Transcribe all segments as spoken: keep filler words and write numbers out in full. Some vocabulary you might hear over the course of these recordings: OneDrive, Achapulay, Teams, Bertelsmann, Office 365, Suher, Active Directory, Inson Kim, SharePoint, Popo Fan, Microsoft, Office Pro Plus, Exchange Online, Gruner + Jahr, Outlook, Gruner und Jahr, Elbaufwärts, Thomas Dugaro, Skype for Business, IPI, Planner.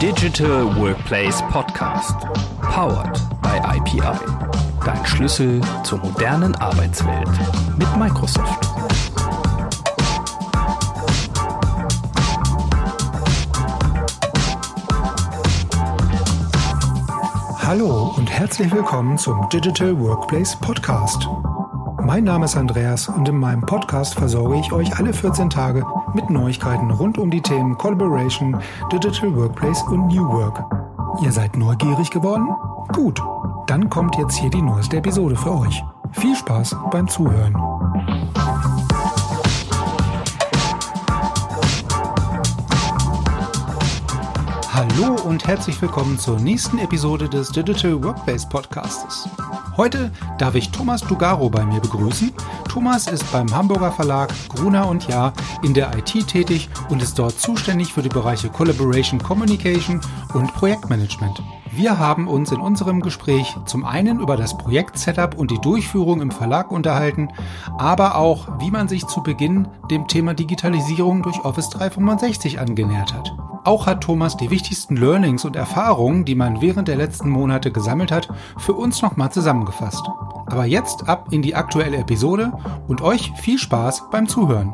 Digital Workplace Podcast. Powered by I P I. Dein Schlüssel zur modernen Arbeitswelt mit Microsoft. Hallo und herzlich willkommen zum Digital Workplace Podcast. Mein Name ist Andreas und in meinem Podcast versorge ich euch alle vierzehn Tage mit Neuigkeiten rund um die Themen Collaboration, Digital Workplace und New Work. Ihr seid neugierig geworden? Gut, dann kommt jetzt hier die neueste Episode für euch. Viel Spaß beim Zuhören. Hallo und herzlich willkommen zur nächsten Episode des Digital Workplace Podcasts. Heute darf ich Thomas Dugaro bei mir begrüßen. Thomas ist beim Hamburger Verlag Gruner und Jahr in der I T tätig und ist dort zuständig für die Bereiche Collaboration, Communication und Projektmanagement. Wir haben uns in unserem Gespräch zum einen über das Projekt-Setup und die Durchführung im Verlag unterhalten, aber auch, wie man sich zu Beginn dem Thema Digitalisierung durch Office dreihundertfünfundsechzig angenähert hat. Auch hat Thomas die wichtigsten Learnings und Erfahrungen, die man während der letzten Monate gesammelt hat, für uns nochmal zusammengefasst. Aber jetzt ab in die aktuelle Episode und euch viel Spaß beim Zuhören.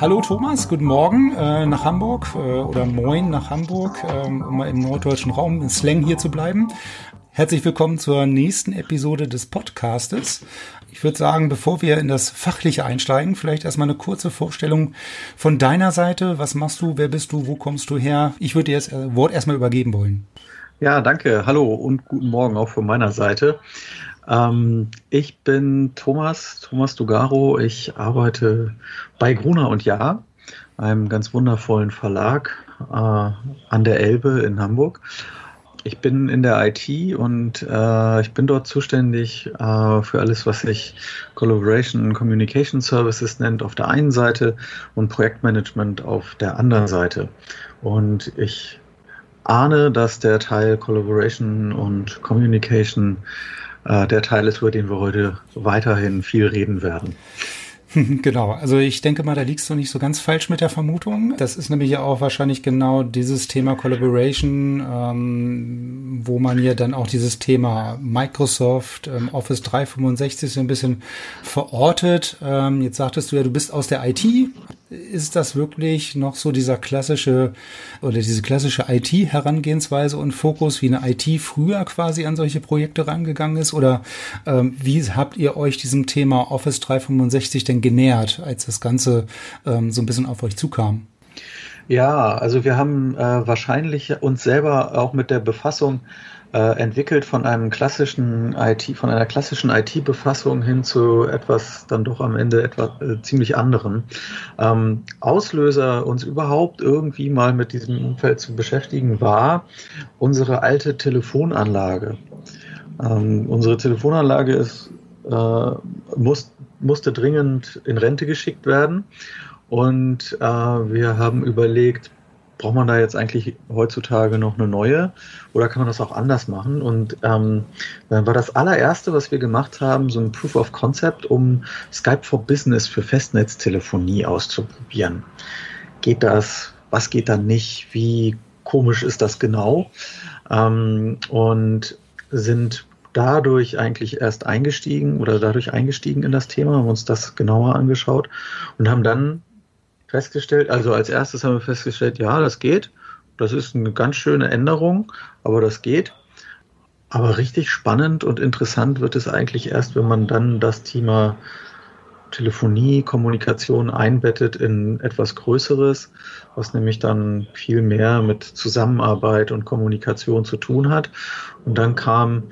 Hallo Thomas, guten Morgen äh, nach Hamburg äh, oder moin nach Hamburg, äh, um mal im norddeutschen Raum im Slang hier zu bleiben. Herzlich willkommen zur nächsten Episode des Podcastes. Ich würde sagen, bevor wir in das Fachliche einsteigen, vielleicht erstmal eine kurze Vorstellung von deiner Seite. Was machst du, wer bist du, wo kommst du her? Ich würde dir das Wort erstmal übergeben wollen. Ja, danke. Hallo und guten Morgen auch von meiner Seite. Ähm, ich bin Thomas, Thomas Dugaro. Ich arbeite bei Gruner und Jahr, einem ganz wundervollen Verlag äh, an der Elbe in Hamburg. Ich bin in der I T und äh, ich bin dort zuständig äh, für alles, was sich Collaboration und Communication Services nennt auf der einen Seite und Projektmanagement auf der anderen Seite. Und ich ahne, dass der Teil Collaboration und Communication äh, der Teil ist, über den wir heute weiterhin viel reden werden. Genau, also ich denke mal, da liegst du nicht so ganz falsch mit der Vermutung. Das ist nämlich ja auch wahrscheinlich genau dieses Thema Collaboration, ähm, wo man ja dann auch dieses Thema Microsoft, ähm, Office dreihundertfünfundsechzig so ein bisschen verortet. Ähm, jetzt sagtest du ja, du bist aus der I T. Ist das wirklich noch so dieser klassische oder diese klassische I T-Herangehensweise und Fokus, wie eine I T früher quasi an solche Projekte rangegangen ist? Oder ähm, wie habt ihr euch diesem Thema Office dreihundertfünfundsechzig denn genähert, als das Ganze ähm, so ein bisschen auf euch zukam? Ja, also wir haben äh, wahrscheinlich uns selber auch mit der Befassung äh, entwickelt von einem klassischen I T, von einer klassischen I T-Befassung hin zu etwas dann doch am Ende etwas äh, ziemlich anderem. Ähm, Auslöser, uns überhaupt irgendwie mal mit diesem Umfeld zu beschäftigen, war unsere alte Telefonanlage. Ähm, unsere Telefonanlage ist, äh, muss, musste dringend in Rente geschickt werden. Und äh, wir haben überlegt, braucht man da jetzt eigentlich heutzutage noch eine neue oder kann man das auch anders machen? Und ähm, dann war das allererste, was wir gemacht haben, so ein Proof of Concept, um Skype for Business für Festnetztelefonie auszuprobieren. Geht das? Was geht da nicht? Wie komisch ist das genau? Ähm, und sind dadurch eigentlich erst eingestiegen oder dadurch eingestiegen in das Thema, haben uns das genauer angeschaut und haben dann festgestellt, also als erstes haben wir festgestellt, ja, das geht, das ist eine ganz schöne Änderung, aber das geht. Aber richtig spannend und interessant wird es eigentlich erst, wenn man dann das Thema Telefonie, Kommunikation einbettet in etwas Größeres, was nämlich dann viel mehr mit Zusammenarbeit und Kommunikation zu tun hat. Und dann kam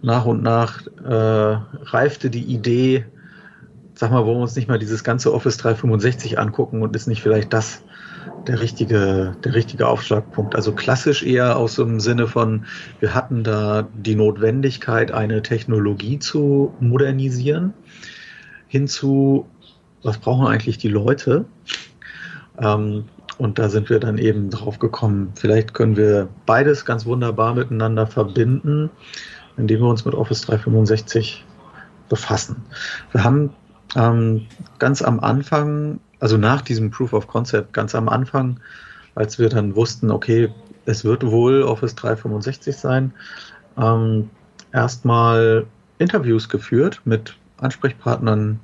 nach und nach äh, reifte die Idee, sag mal, wollen wir uns nicht mal dieses ganze Office dreihundertfünfundsechzig angucken und ist nicht vielleicht das der richtige, der richtige Aufschlagpunkt? Also klassisch eher aus dem Sinne von, wir hatten da die Notwendigkeit, eine Technologie zu modernisieren, hinzu, was brauchen eigentlich die Leute? Ähm, und da sind wir dann eben drauf gekommen, vielleicht können wir beides ganz wunderbar miteinander verbinden, indem wir uns mit Office dreihundertfünfundsechzig befassen. Wir haben ähm, ganz am Anfang also nach diesem Proof of Concept ganz am Anfang, als wir dann wussten, okay, es wird wohl Office dreihundertfünfundsechzig sein, ähm, erstmal Interviews geführt mit Ansprechpartnern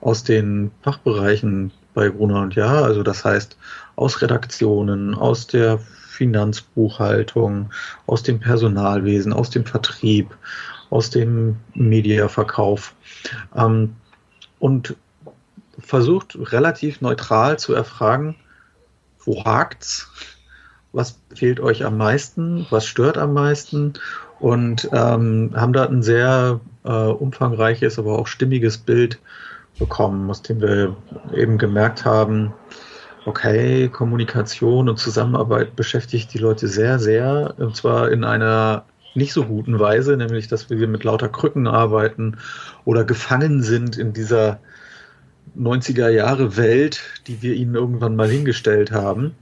aus den Fachbereichen bei Gruner und Jahr, also das heißt aus Redaktionen, aus der Finanzbuchhaltung, aus dem Personalwesen, aus dem Vertrieb, aus dem Mediaverkauf, ähm, und versucht relativ neutral zu erfragen, wo hakt's, was fehlt euch am meisten, was stört am meisten, und ähm, haben da ein sehr äh, umfangreiches, aber auch stimmiges Bild bekommen, aus dem wir eben gemerkt haben, okay, Kommunikation und Zusammenarbeit beschäftigt die Leute sehr, sehr, und zwar in einer nicht so guten Weise, nämlich, dass wir mit lauter Krücken arbeiten oder gefangen sind in dieser neunziger-Jahre-Welt, die wir ihnen irgendwann mal hingestellt haben.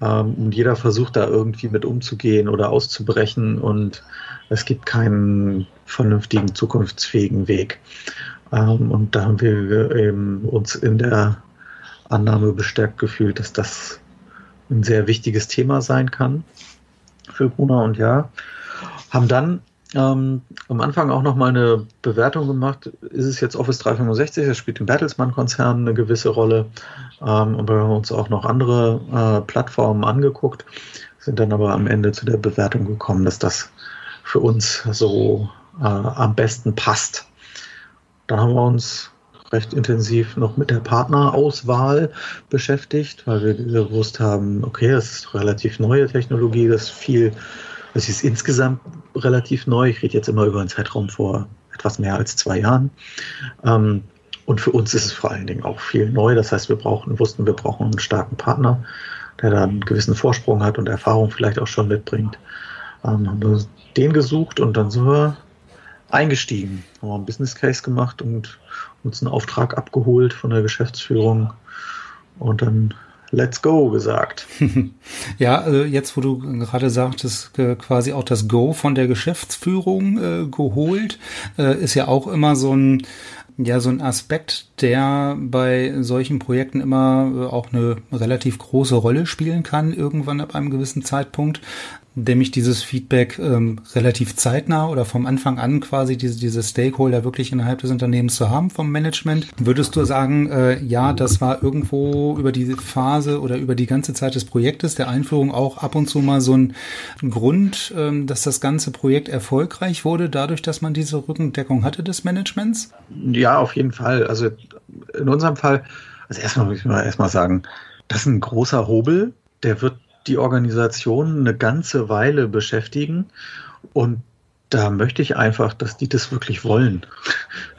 Und jeder versucht da irgendwie mit umzugehen oder auszubrechen, und es gibt keinen vernünftigen, zukunftsfähigen Weg. Und da haben wir eben uns in der Annahme bestärkt gefühlt, dass das ein sehr wichtiges Thema sein kann für Gruner und Jahr. Haben dann ähm, am Anfang auch nochmal eine Bewertung gemacht, ist es jetzt Office dreihundertfünfundsechzig, das spielt im Bertelsmann-Konzern eine gewisse Rolle, ähm, und wir haben uns auch noch andere äh, Plattformen angeguckt, sind dann aber am Ende zu der Bewertung gekommen, dass das für uns so äh, am besten passt. Dann haben wir uns recht intensiv noch mit der Partnerauswahl beschäftigt, weil wir gewusst haben, okay, das ist relativ neue Technologie, das ist viel, das ist insgesamt relativ neu. Ich rede jetzt immer über einen Zeitraum vor etwas mehr als zwei Jahren. Und für uns ist es vor allen Dingen auch viel neu. Das heißt, wir brauchen, wussten, wir brauchen einen starken Partner, der da einen gewissen Vorsprung hat und Erfahrung vielleicht auch schon mitbringt. Haben wir den gesucht und dann sind wir eingestiegen, haben wir einen Business Case gemacht und uns einen Auftrag abgeholt von der Geschäftsführung und dann let's go gesagt. Ja, jetzt wo du gerade sagtest, quasi auch das Go von der Geschäftsführung äh, geholt, äh, ist ja auch immer so ein, ja, so ein Aspekt, der bei solchen Projekten immer auch eine relativ große Rolle spielen kann, irgendwann ab einem gewissen Zeitpunkt, nämlich dieses Feedback ähm, relativ zeitnah oder vom Anfang an quasi diese, diese Stakeholder wirklich innerhalb des Unternehmens zu haben, vom Management. Würdest du sagen, äh, ja, das war irgendwo über die Phase oder über die ganze Zeit des Projektes, der Einführung auch ab und zu mal so ein Grund, ähm, dass das ganze Projekt erfolgreich wurde, dadurch, dass man diese Rückendeckung hatte des Managements? Ja, auf jeden Fall. Also in unserem Fall, also erstmal muss ich mal erstmal sagen, das ist ein großer Hobel, der wird die Organisation eine ganze Weile beschäftigen, und da möchte ich einfach, dass die das wirklich wollen.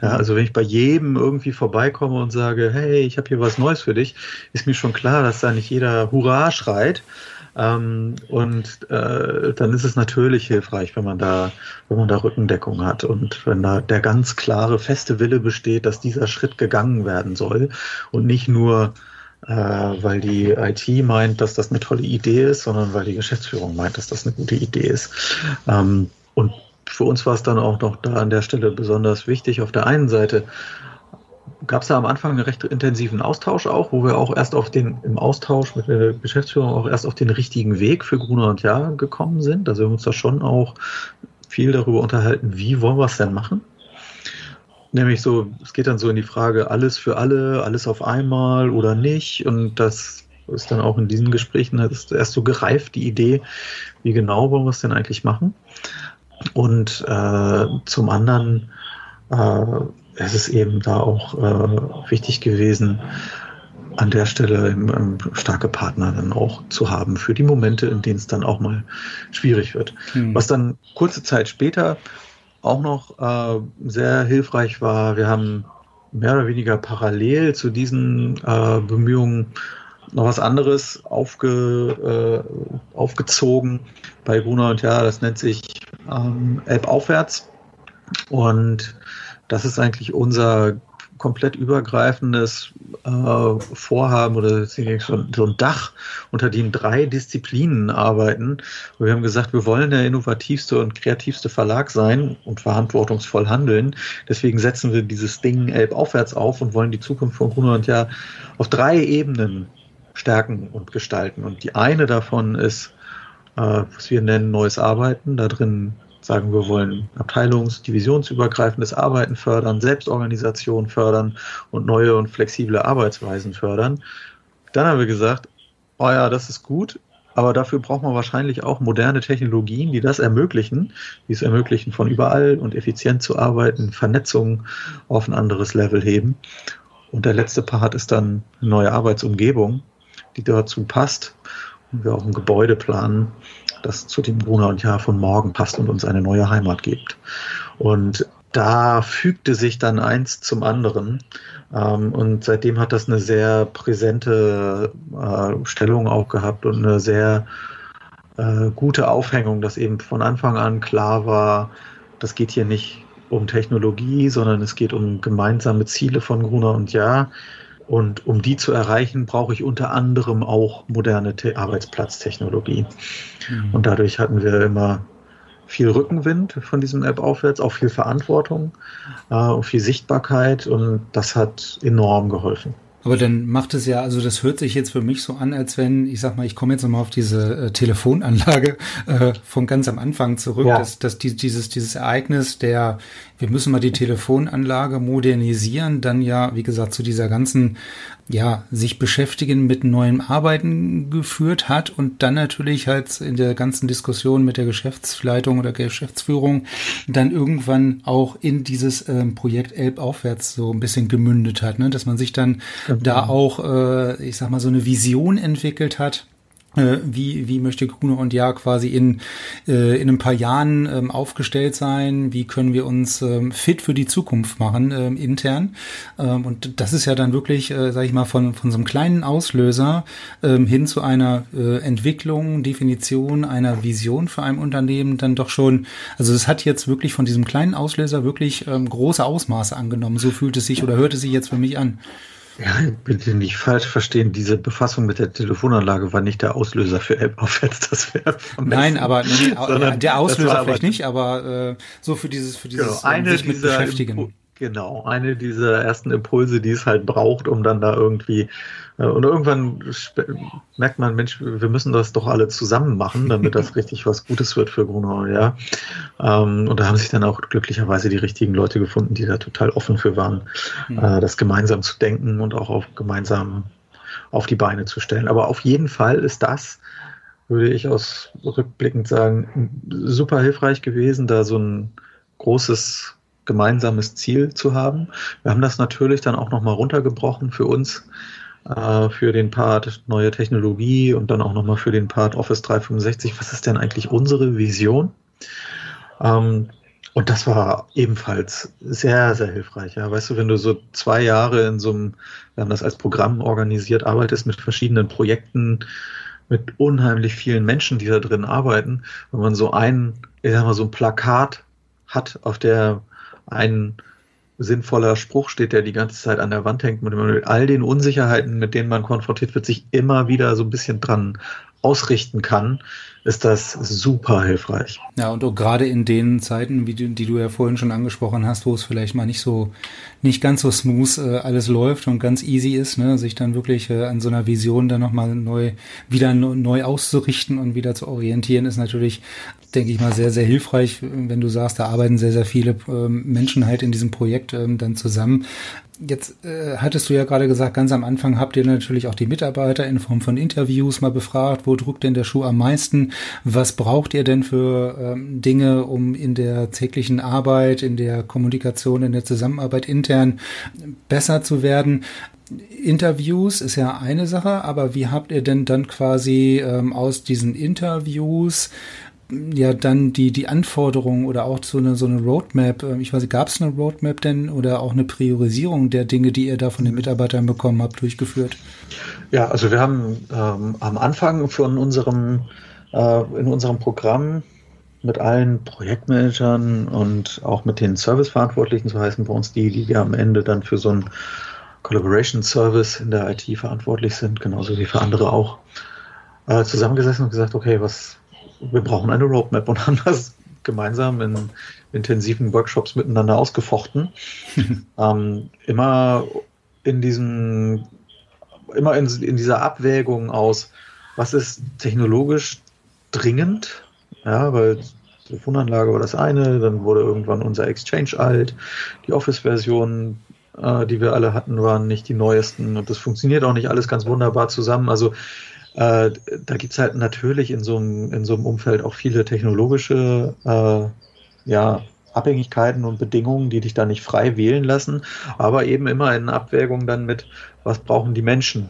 Ja, also wenn ich bei jedem irgendwie vorbeikomme und sage, hey, ich habe hier was Neues für dich, ist mir schon klar, dass da nicht jeder Hurra schreit. Ähm, und äh, dann ist es natürlich hilfreich, wenn man da, wenn man da Rückendeckung hat und wenn da der ganz klare, feste Wille besteht, dass dieser Schritt gegangen werden soll und nicht nur weil die I T meint, dass das eine tolle Idee ist, sondern weil die Geschäftsführung meint, dass das eine gute Idee ist. Und für uns war es dann auch noch da an der Stelle besonders wichtig. Auf der einen Seite gab es da am Anfang einen recht intensiven Austausch auch, wo wir auch erst auf den, im Austausch mit der Geschäftsführung auch erst auf den richtigen Weg für Gruner und Jahr gekommen sind. Also wir haben uns da schon auch viel darüber unterhalten, wie wollen wir es denn machen? Nämlich so, es geht dann so in die Frage, alles für alle, alles auf einmal oder nicht. Und das ist dann auch in diesen Gesprächen ist erst so gereift, die Idee, wie genau wollen wir es denn eigentlich machen. Und äh, zum anderen äh, es ist eben da auch äh, wichtig gewesen, an der Stelle ähm, starke Partner dann auch zu haben für die Momente, in denen es dann auch mal schwierig wird. Hm. Was dann kurze Zeit später auch noch äh, sehr hilfreich war, wir haben mehr oder weniger parallel zu diesen äh, Bemühungen noch was anderes aufge, äh, aufgezogen bei Gruner und Jahr, das nennt sich ähm, Elbaufwärts, und das ist eigentlich unser komplett übergreifendes äh, Vorhaben oder so ein Dach, unter dem drei Disziplinen arbeiten. Und wir haben gesagt, wir wollen der innovativste und kreativste Verlag sein und verantwortungsvoll handeln. Deswegen setzen wir dieses Ding Elbaufwärts auf und wollen die Zukunft von Gruner und Jahr auf drei Ebenen stärken und gestalten. Und die eine davon ist, äh, was wir nennen, neues Arbeiten. Da drin sagen wir, wollen abteilungs-, divisionsübergreifendes Arbeiten fördern, Selbstorganisation fördern und neue und flexible Arbeitsweisen fördern. Dann haben wir gesagt, oh ja, das ist gut, aber dafür braucht man wahrscheinlich auch moderne Technologien, die das ermöglichen, die es ermöglichen, von überall und effizient zu arbeiten, Vernetzung auf ein anderes Level heben. Und der letzte Part ist dann eine neue Arbeitsumgebung, die dazu passt, und wir auch ein Gebäude planen, das zu dem Gruner und Jahr von morgen passt und uns eine neue Heimat gibt. Und da fügte sich dann eins zum anderen. Und seitdem hat das eine sehr präsente Stellung auch gehabt und eine sehr gute Aufhängung, dass eben von Anfang an klar war, das geht hier nicht um Technologie, sondern es geht um gemeinsame Ziele von Gruner und Jahr. Und um die zu erreichen, brauche ich unter anderem auch moderne Te- Arbeitsplatztechnologie. Mhm. Und dadurch hatten wir immer viel Rückenwind von diesem Elbaufwärts, auch viel Verantwortung, äh, viel Sichtbarkeit, und das hat enorm geholfen. Aber dann macht es ja, also das hört sich jetzt für mich so an, als wenn, ich sag mal, ich komme jetzt nochmal auf diese äh, Telefonanlage äh, von ganz am Anfang zurück, ja. dass, dass die, dieses, dieses Ereignis der, wir müssen mal die Telefonanlage modernisieren, dann ja, wie gesagt, zu dieser ganzen, ja, sich beschäftigen mit neuem Arbeiten geführt hat und dann natürlich halt in der ganzen Diskussion mit der Geschäftsleitung oder Geschäftsführung dann irgendwann auch in dieses ähm, Projekt Elbaufwärts so ein bisschen gemündet hat, ne? Dass man sich dann da auch, äh, ich sag mal, so eine Vision entwickelt hat, äh, wie wie möchte Gruner und Jahr quasi in äh, in ein paar Jahren ähm, aufgestellt sein, wie können wir uns ähm, fit für die Zukunft machen ähm, intern, ähm, und das ist ja dann wirklich, äh, sag ich mal, von von so einem kleinen Auslöser ähm, hin zu einer äh, Entwicklung, Definition einer Vision für ein Unternehmen dann doch schon, also es hat jetzt wirklich von diesem kleinen Auslöser wirklich ähm, große Ausmaße angenommen, so fühlt es sich oder hört es sich jetzt für mich an. Ja, bitte nicht falsch verstehen, diese Befassung mit der Telefonanlage war nicht der Auslöser für Elbaufwärts, das wäre vermessen. Nein, aber nee, Sondern, der Auslöser vielleicht nicht, aber äh, so für dieses, für dieses genau, eine sich mit beschäftigen. Impu- genau, eine dieser ersten Impulse, die es halt braucht, um dann da irgendwie, äh, und irgendwann sp- merkt man, Mensch, wir müssen das doch alle zusammen machen, damit das richtig was Gutes wird für Gruner, ja. Ähm, und da haben sich dann auch glücklicherweise die richtigen Leute gefunden, die da total offen für waren, mhm. äh, das gemeinsam zu denken und auch auf, gemeinsam auf die Beine zu stellen. Aber auf jeden Fall ist das, würde ich aus rückblickend sagen, super hilfreich gewesen, da so ein großes gemeinsames Ziel zu haben. Wir haben das natürlich dann auch nochmal runtergebrochen für uns, äh, für den Part neue Technologie und dann auch nochmal für den Part Office dreihundertfünfundsechzig. Was ist denn eigentlich unsere Vision? Ähm, und das war ebenfalls sehr, sehr hilfreich. Ja. Weißt du, wenn du so zwei Jahre in so einem, wir haben das als Programm organisiert, arbeitest mit verschiedenen Projekten, mit unheimlich vielen Menschen, die da drin arbeiten, wenn man so ein, ich sag mal, so ein Plakat hat, auf der ein sinnvoller Spruch steht, der die ganze Zeit an der Wand hängt, mit all den Unsicherheiten, mit denen man konfrontiert wird, sich immer wieder so ein bisschen dran ausrichten kann, ist das super hilfreich. Ja, und auch gerade in den Zeiten, wie du, die du ja vorhin schon angesprochen hast, wo es vielleicht mal nicht so, nicht ganz so smooth äh, alles läuft und ganz easy ist, ne, sich dann wirklich äh, an so einer Vision dann nochmal neu, wieder neu auszurichten und wieder zu orientieren, ist natürlich, denke ich mal, sehr, sehr hilfreich, wenn du sagst, da arbeiten sehr, sehr viele äh, Menschen halt in diesem Projekt äh, dann zusammen. Jetzt äh, hattest du ja gerade gesagt, ganz am Anfang habt ihr natürlich auch die Mitarbeiter in Form von Interviews mal befragt, wo drückt denn der Schuh am meisten? Was braucht ihr denn für ähm, Dinge, um in der täglichen Arbeit, in der Kommunikation, in der Zusammenarbeit intern besser zu werden? Interviews ist ja eine Sache, aber wie habt ihr denn dann quasi ähm, aus diesen Interviews ja dann die die Anforderungen oder auch so eine so eine Roadmap, ich weiß nicht, gab es eine Roadmap denn oder auch eine Priorisierung der Dinge, die ihr da von den Mitarbeitern bekommen habt, durchgeführt? Ja, also wir haben ähm, am Anfang von unserem äh, in unserem Programm mit allen Projektmanagern und auch mit den Serviceverantwortlichen, so heißen bei uns die, die ja am Ende dann für so einen Collaboration-Service in der I T verantwortlich sind, genauso wie für andere auch, äh, zusammengesessen und gesagt, okay, was, wir brauchen eine Roadmap und haben das gemeinsam in intensiven Workshops miteinander ausgefochten. ähm, immer in diesem, immer in, in dieser Abwägung aus, was ist technologisch dringend, ja, weil Telefonanlage war das eine, dann wurde irgendwann unser Exchange alt, die Office-Version, äh, die wir alle hatten, waren nicht die neuesten und das funktioniert auch nicht alles ganz wunderbar zusammen. Also äh, da gibt es halt natürlich in so einem in so einem Umfeld auch viele technologische äh, ja, Abhängigkeiten und Bedingungen, die dich da nicht frei wählen lassen, aber eben immer in Abwägung dann mit, was brauchen die Menschen?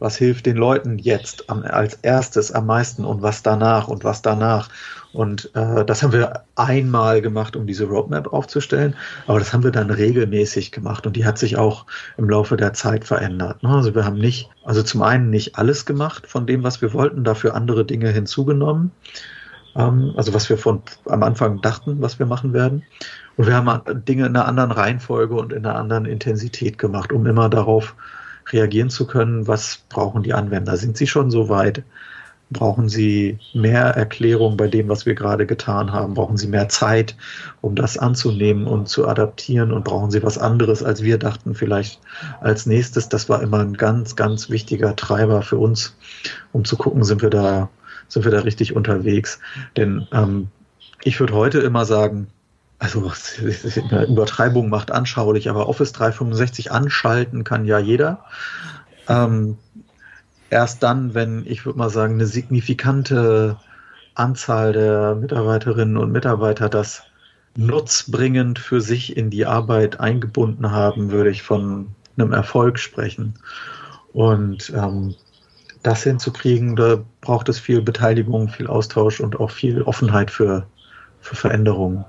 Was hilft den Leuten jetzt am, als erstes am meisten und was danach und was danach? Und äh, das haben wir einmal gemacht, um diese Roadmap aufzustellen, aber das haben wir dann regelmäßig gemacht und die hat sich auch im Laufe der Zeit verändert. Ne? Also wir haben nicht, also zum einen nicht alles gemacht von dem, was wir wollten, dafür andere Dinge hinzugenommen, ähm, also was wir von am Anfang dachten, was wir machen werden. Und wir haben Dinge in einer anderen Reihenfolge und in einer anderen Intensität gemacht, um immer darauf reagieren zu können, was brauchen die Anwender? Sind sie schon so weit? Brauchen sie mehr Erklärung bei dem, was wir gerade getan haben? Brauchen sie mehr Zeit, um das anzunehmen und zu adaptieren? Und brauchen sie was anderes, als wir dachten, vielleicht als nächstes? Das war immer ein ganz, ganz wichtiger Treiber für uns, um zu gucken, sind wir da, sind wir da richtig unterwegs? Denn ähm, ich würde heute immer sagen, also Übertreibung macht anschaulich, aber Office dreihundertfünfundsechzig anschalten kann ja jeder. Ähm, erst dann, wenn, ich würde mal sagen, eine signifikante Anzahl der Mitarbeiterinnen und Mitarbeiter das nutzbringend für sich in die Arbeit eingebunden haben, würde ich von einem Erfolg sprechen. Und ähm, das hinzukriegen, da braucht es viel Beteiligung, viel Austausch und auch viel Offenheit für für Veränderungen.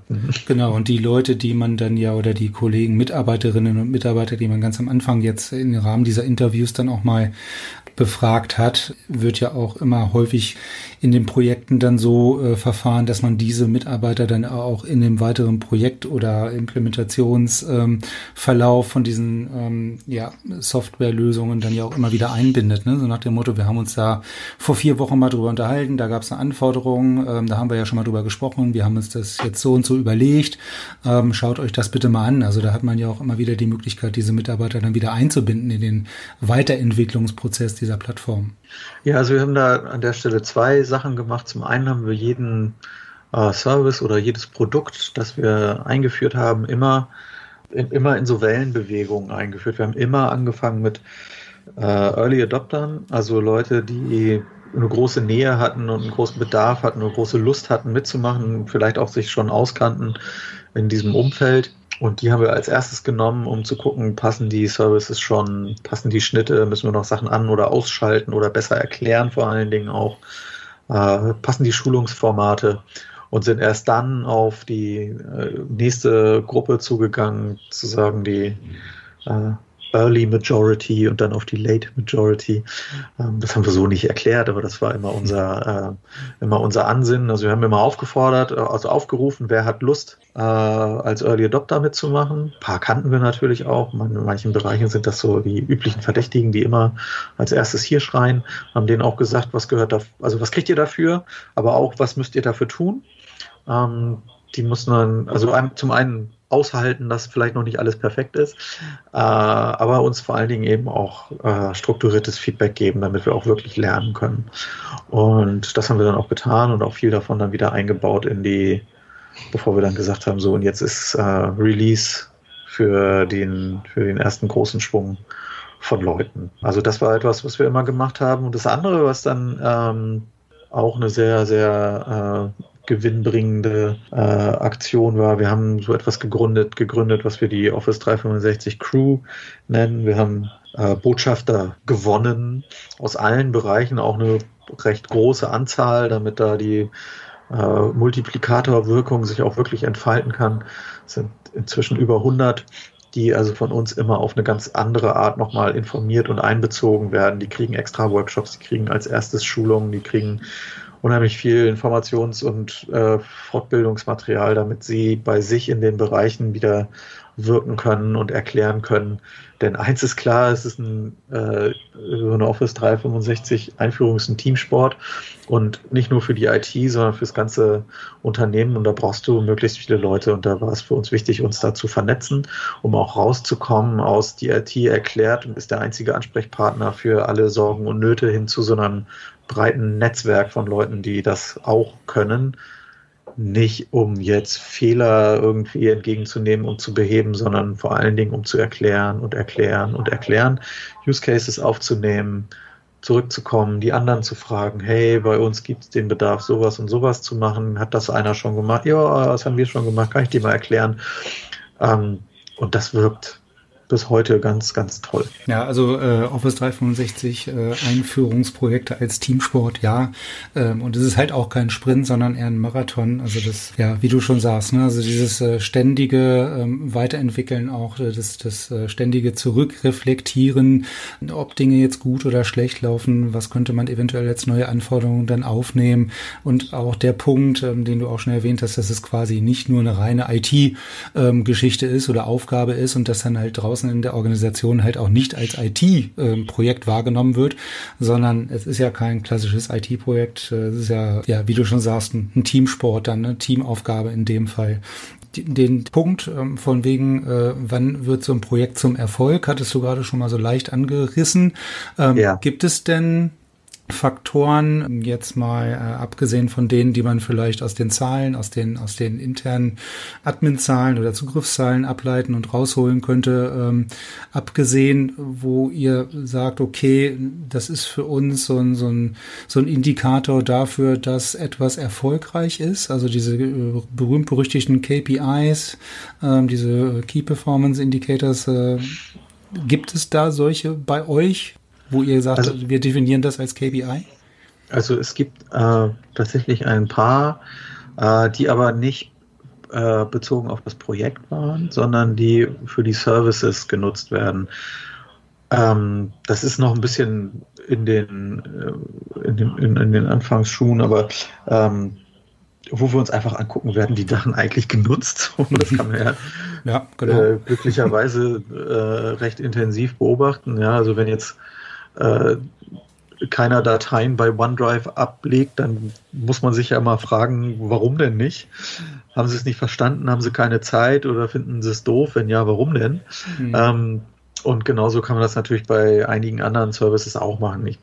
Genau, und die Leute, die man dann ja, oder die Kollegen, Mitarbeiterinnen und Mitarbeiter, die man ganz am Anfang jetzt im Rahmen dieser Interviews dann auch mal befragt hat, wird ja auch immer häufig in den Projekten dann so äh, verfahren, dass man diese Mitarbeiter dann auch in dem weiteren Projekt oder Implementationsverlauf ähm, von diesen ähm, ja, Softwarelösungen dann ja auch immer wieder einbindet. Ne? So nach dem Motto, wir haben uns da vor vier Wochen mal drüber unterhalten, da gab es eine Anforderung, ähm, da haben wir ja schon mal drüber gesprochen, wir haben uns das jetzt so und so überlegt, ähm, schaut euch das bitte mal an. Also da hat man ja auch immer wieder die Möglichkeit, diese Mitarbeiter dann wieder einzubinden in den Weiterentwicklungsprozess dieser Plattform. Ja, also wir haben da an der Stelle zwei Sachen gemacht. Zum einen haben wir jeden äh, Service oder jedes Produkt, das wir eingeführt haben, immer in, immer in so Wellenbewegungen eingeführt. Wir haben immer angefangen mit äh, Early Adoptern, also Leute, die eine große Nähe hatten und einen großen Bedarf hatten, eine große Lust hatten mitzumachen, vielleicht auch sich schon auskannten in diesem Umfeld. Und die haben wir als erstes genommen, um zu gucken, passen die Services schon, passen die Schnitte, müssen wir noch Sachen an- oder ausschalten oder besser erklären vor allen Dingen auch, äh, passen die Schulungsformate und sind erst dann auf die äh, nächste Gruppe zugegangen, sozusagen die äh, Early Majority und dann auf die Late Majority. Das haben wir so nicht erklärt, aber das war immer unser, äh, immer unser Ansinnen. Also wir haben immer aufgefordert, also aufgerufen, wer hat Lust, äh, als Early Adopter mitzumachen. Ein paar kannten wir natürlich auch. In manchen Bereichen sind das so die üblichen Verdächtigen, die immer als erstes hier schreien. Haben denen auch gesagt, was gehört da, also was kriegt ihr dafür, aber auch, was müsst ihr dafür tun. Ähm, die müssen dann, also zum einen aushalten, dass vielleicht noch nicht alles perfekt ist, äh, aber uns vor allen Dingen eben auch äh, strukturiertes Feedback geben, damit wir auch wirklich lernen können. Und das haben wir dann auch getan und auch viel davon dann wieder eingebaut in die, bevor wir dann gesagt haben, so und jetzt ist äh, Release für den, für den ersten großen Schwung von Leuten. Also das war etwas, was wir immer gemacht haben. Und das andere, was dann ähm, auch eine sehr, sehr äh, gewinnbringende äh, Aktion war. Wir haben so etwas gegründet, gegründet, was wir die Office dreihundertfünfundsechzig Crew nennen. Wir haben äh, Botschafter gewonnen aus allen Bereichen, auch eine recht große Anzahl, damit da die äh, Multiplikatorwirkung sich auch wirklich entfalten kann. Es sind inzwischen über hundert, die also von uns immer auf eine ganz andere Art nochmal informiert und einbezogen werden. Die kriegen extra Workshops, die kriegen als erstes Schulungen, die kriegen unheimlich viel Informations- und äh, Fortbildungsmaterial, damit sie bei sich in den Bereichen wieder wirken können und erklären können. Denn eins ist klar, es ist ein, äh, so eine Office dreihundertfünfundsechzig Einführung ist ein Teamsport und nicht nur für die I T, sondern fürs ganze Unternehmen, und da brauchst du möglichst viele Leute, und da war es für uns wichtig, uns da zu vernetzen, um auch rauszukommen aus die I T erklärt und ist der einzige Ansprechpartner für alle Sorgen und Nöte hin zu so einem breiten Netzwerk von Leuten, die das auch können. Nicht um jetzt Fehler irgendwie entgegenzunehmen und zu beheben, sondern vor allen Dingen um zu erklären und erklären und erklären, Use Cases aufzunehmen, zurückzukommen, die anderen zu fragen, hey, bei uns gibt es den Bedarf, sowas und sowas zu machen, hat das einer schon gemacht? Ja, das haben wir schon gemacht, kann ich dir mal erklären. Ähm, und das wirkt bis heute ganz, ganz toll. Ja, also äh, Office dreihundertfünfundsechzig äh, Einführungsprojekte als Teamsport, ja. Ähm, und es ist halt auch kein Sprint, sondern eher ein Marathon. Also das, ja, wie du schon sagst, ne? Also dieses äh, ständige ähm, Weiterentwickeln auch, äh, das, das äh, ständige Zurückreflektieren, ob Dinge jetzt gut oder schlecht laufen, was könnte man eventuell als neue Anforderungen dann aufnehmen. Und auch der Punkt, ähm, den du auch schon erwähnt hast, dass es quasi nicht nur eine reine I T-Geschichte ähm, ist oder Aufgabe ist und das dann halt draußen in der Organisation halt auch nicht als I T-Projekt wahrgenommen wird, sondern es ist ja kein klassisches I T-Projekt. Es ist ja, ja, wie du schon sagst, ein Teamsport dann, eine Teamaufgabe in dem Fall. Den Punkt von wegen, wann wird so ein Projekt zum Erfolg, hattest du gerade schon mal so leicht angerissen. Ja. Gibt es denn Faktoren, jetzt mal äh, abgesehen von denen, die man vielleicht aus den Zahlen, aus den aus den internen Admin-Zahlen oder Zugriffszahlen ableiten und rausholen könnte, ähm, abgesehen, wo ihr sagt, okay, das ist für uns so ein so ein so ein Indikator dafür, dass etwas erfolgreich ist, also diese äh, berühmt-berüchtigten K P Is, äh, diese Key Performance Indicators, äh, gibt es da solche bei euch, wo ihr sagt, also, wir definieren das als K P I? Also es gibt äh, tatsächlich ein paar, äh, die aber nicht äh, bezogen auf das Projekt waren, sondern die für die Services genutzt werden. Ähm, das ist noch ein bisschen in den, äh, in den, in, in den Anfangsschuhen, aber ähm, wo wir uns einfach angucken, werden die Sachen eigentlich genutzt. Und das kann man ja, ja genau. äh, glücklicherweise äh, recht intensiv beobachten. Ja, also wenn jetzt Äh, keiner Dateien bei OneDrive ablegt, dann muss man sich ja mal fragen, warum denn nicht? Haben sie es nicht verstanden? Haben sie keine Zeit oder finden sie es doof? Wenn ja, warum denn? Mhm. Ähm, und genauso kann man das natürlich bei einigen anderen Services auch machen. Ich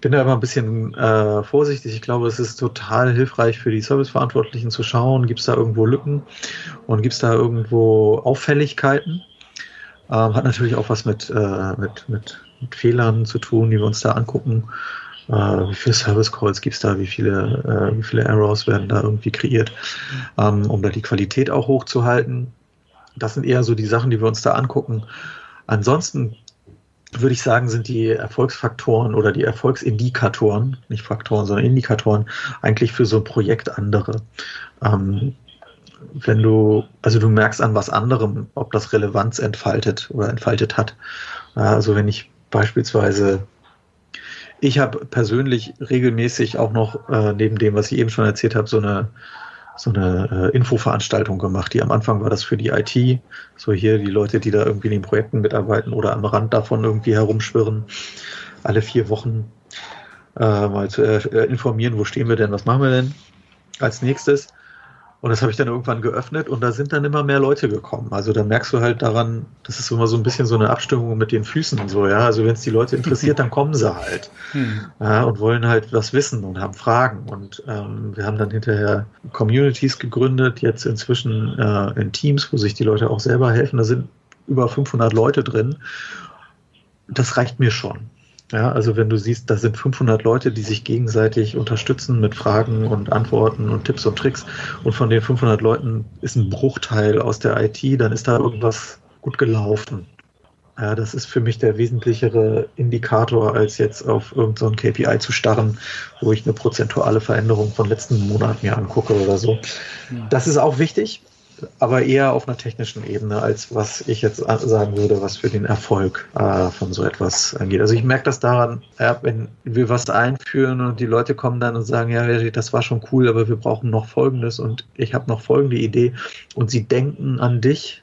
bin da immer ein bisschen äh, vorsichtig. Ich glaube, es ist total hilfreich für die Serviceverantwortlichen zu schauen, gibt es da irgendwo Lücken und gibt es da irgendwo Auffälligkeiten? Ähm, hat natürlich auch was mit, äh, mit, mit mit Fehlern zu tun, die wir uns da angucken. Äh, wie viele Service Calls gibt es da? Wie viele, äh, wie viele Errors werden da irgendwie kreiert, ähm, um da die Qualität auch hochzuhalten? Das sind eher so die Sachen, die wir uns da angucken. Ansonsten würde ich sagen, sind die Erfolgsfaktoren oder die Erfolgsindikatoren, nicht Faktoren, sondern Indikatoren, eigentlich für so ein Projekt andere. Ähm, wenn du, also du merkst an was anderem, ob das Relevanz entfaltet oder entfaltet hat. Äh, also wenn ich Beispielsweise, ich habe persönlich regelmäßig auch noch, äh, neben dem, was ich eben schon erzählt habe, so eine, so eine äh, Infoveranstaltung gemacht, die am Anfang war das für die I T, so hier die Leute, die da irgendwie in den Projekten mitarbeiten oder am Rand davon irgendwie herumschwirren, alle vier Wochen äh, mal zu äh, informieren, wo stehen wir denn, was machen wir denn als nächstes. Und das habe ich dann irgendwann geöffnet und da sind dann immer mehr Leute gekommen. Also da merkst du halt daran, das ist immer so ein bisschen so eine Abstimmung mit den Füßen und so, ja. Also wenn es die Leute interessiert, dann kommen sie halt hm. ja, und wollen halt was wissen und haben Fragen. Und ähm, wir haben dann hinterher Communities gegründet, jetzt inzwischen äh, in Teams, wo sich die Leute auch selber helfen. Da sind über fünfhundert Leute drin. Das reicht mir schon. Ja, also wenn du siehst, da sind fünfhundert Leute, die sich gegenseitig unterstützen mit Fragen und Antworten und Tipps und Tricks, und von den fünfhundert Leuten ist ein Bruchteil aus der I T, dann ist da irgendwas gut gelaufen. Ja, das ist für mich der wesentlichere Indikator, als jetzt auf irgendein K P I zu starren, wo ich eine prozentuale Veränderung von letzten Monat mir angucke oder so. Das ist auch wichtig, aber eher auf einer technischen Ebene, als was ich jetzt sagen würde, was für den Erfolg äh, von so etwas angeht. Also ich merke das daran, ja, wenn wir was einführen und die Leute kommen dann und sagen, ja, das war schon cool, aber wir brauchen noch Folgendes und ich habe noch folgende Idee und sie denken an dich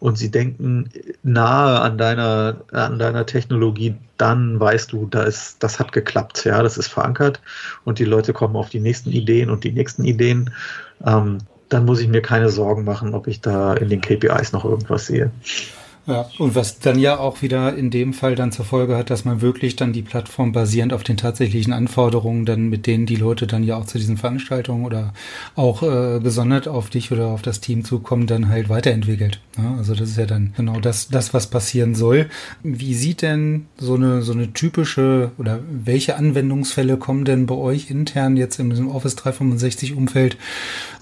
und sie denken nahe an deiner, an deiner Technologie, dann weißt du, da ist, das hat geklappt, ja, das ist verankert und die Leute kommen auf die nächsten Ideen und die nächsten Ideen. Ähm, dann muss ich mir keine Sorgen machen, ob ich da in den K P Is noch irgendwas sehe. Ja, und was dann ja auch wieder in dem Fall dann zur Folge hat, dass man wirklich dann die Plattform basierend auf den tatsächlichen Anforderungen, dann mit denen die Leute dann ja auch zu diesen Veranstaltungen oder auch äh, gesondert auf dich oder auf das Team zukommen, dann halt weiterentwickelt. Ja, also das ist ja dann genau das, das, was passieren soll. Wie sieht denn so eine so eine typische oder welche Anwendungsfälle kommen denn bei euch intern jetzt in diesem Office dreihundertfünfundsechzig Umfeld,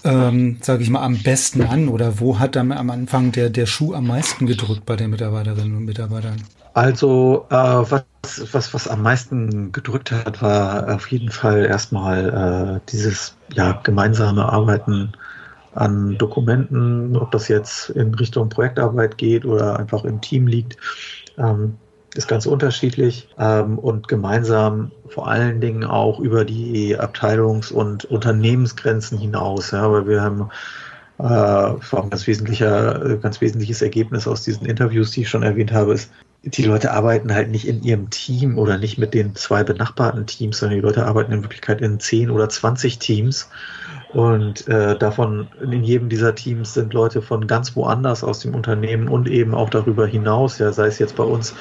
ähm, sage ich mal, am besten an oder wo hat dann am Anfang der der Schuh am meisten gedrückt bei den Mitarbeiterinnen und Mitarbeitern? Also äh, was, was, was am meisten gedrückt hat, war auf jeden Fall erstmal äh, dieses ja, gemeinsame Arbeiten an Dokumenten, ob das jetzt in Richtung Projektarbeit geht oder einfach im Team liegt, ähm, ist ganz unterschiedlich ähm, und gemeinsam vor allen Dingen auch über die Abteilungs- und Unternehmensgrenzen hinaus, ja, weil wir haben Äh, ein ganz wesentlicher, ganz wesentliches Ergebnis aus diesen Interviews, die ich schon erwähnt habe, ist, die Leute arbeiten halt nicht in ihrem Team oder nicht mit den zwei benachbarten Teams, sondern die Leute arbeiten in Wirklichkeit in zehn oder zwanzig Teams und äh, davon in jedem dieser Teams sind Leute von ganz woanders aus dem Unternehmen und eben auch darüber hinaus, ja, sei es jetzt bei uns,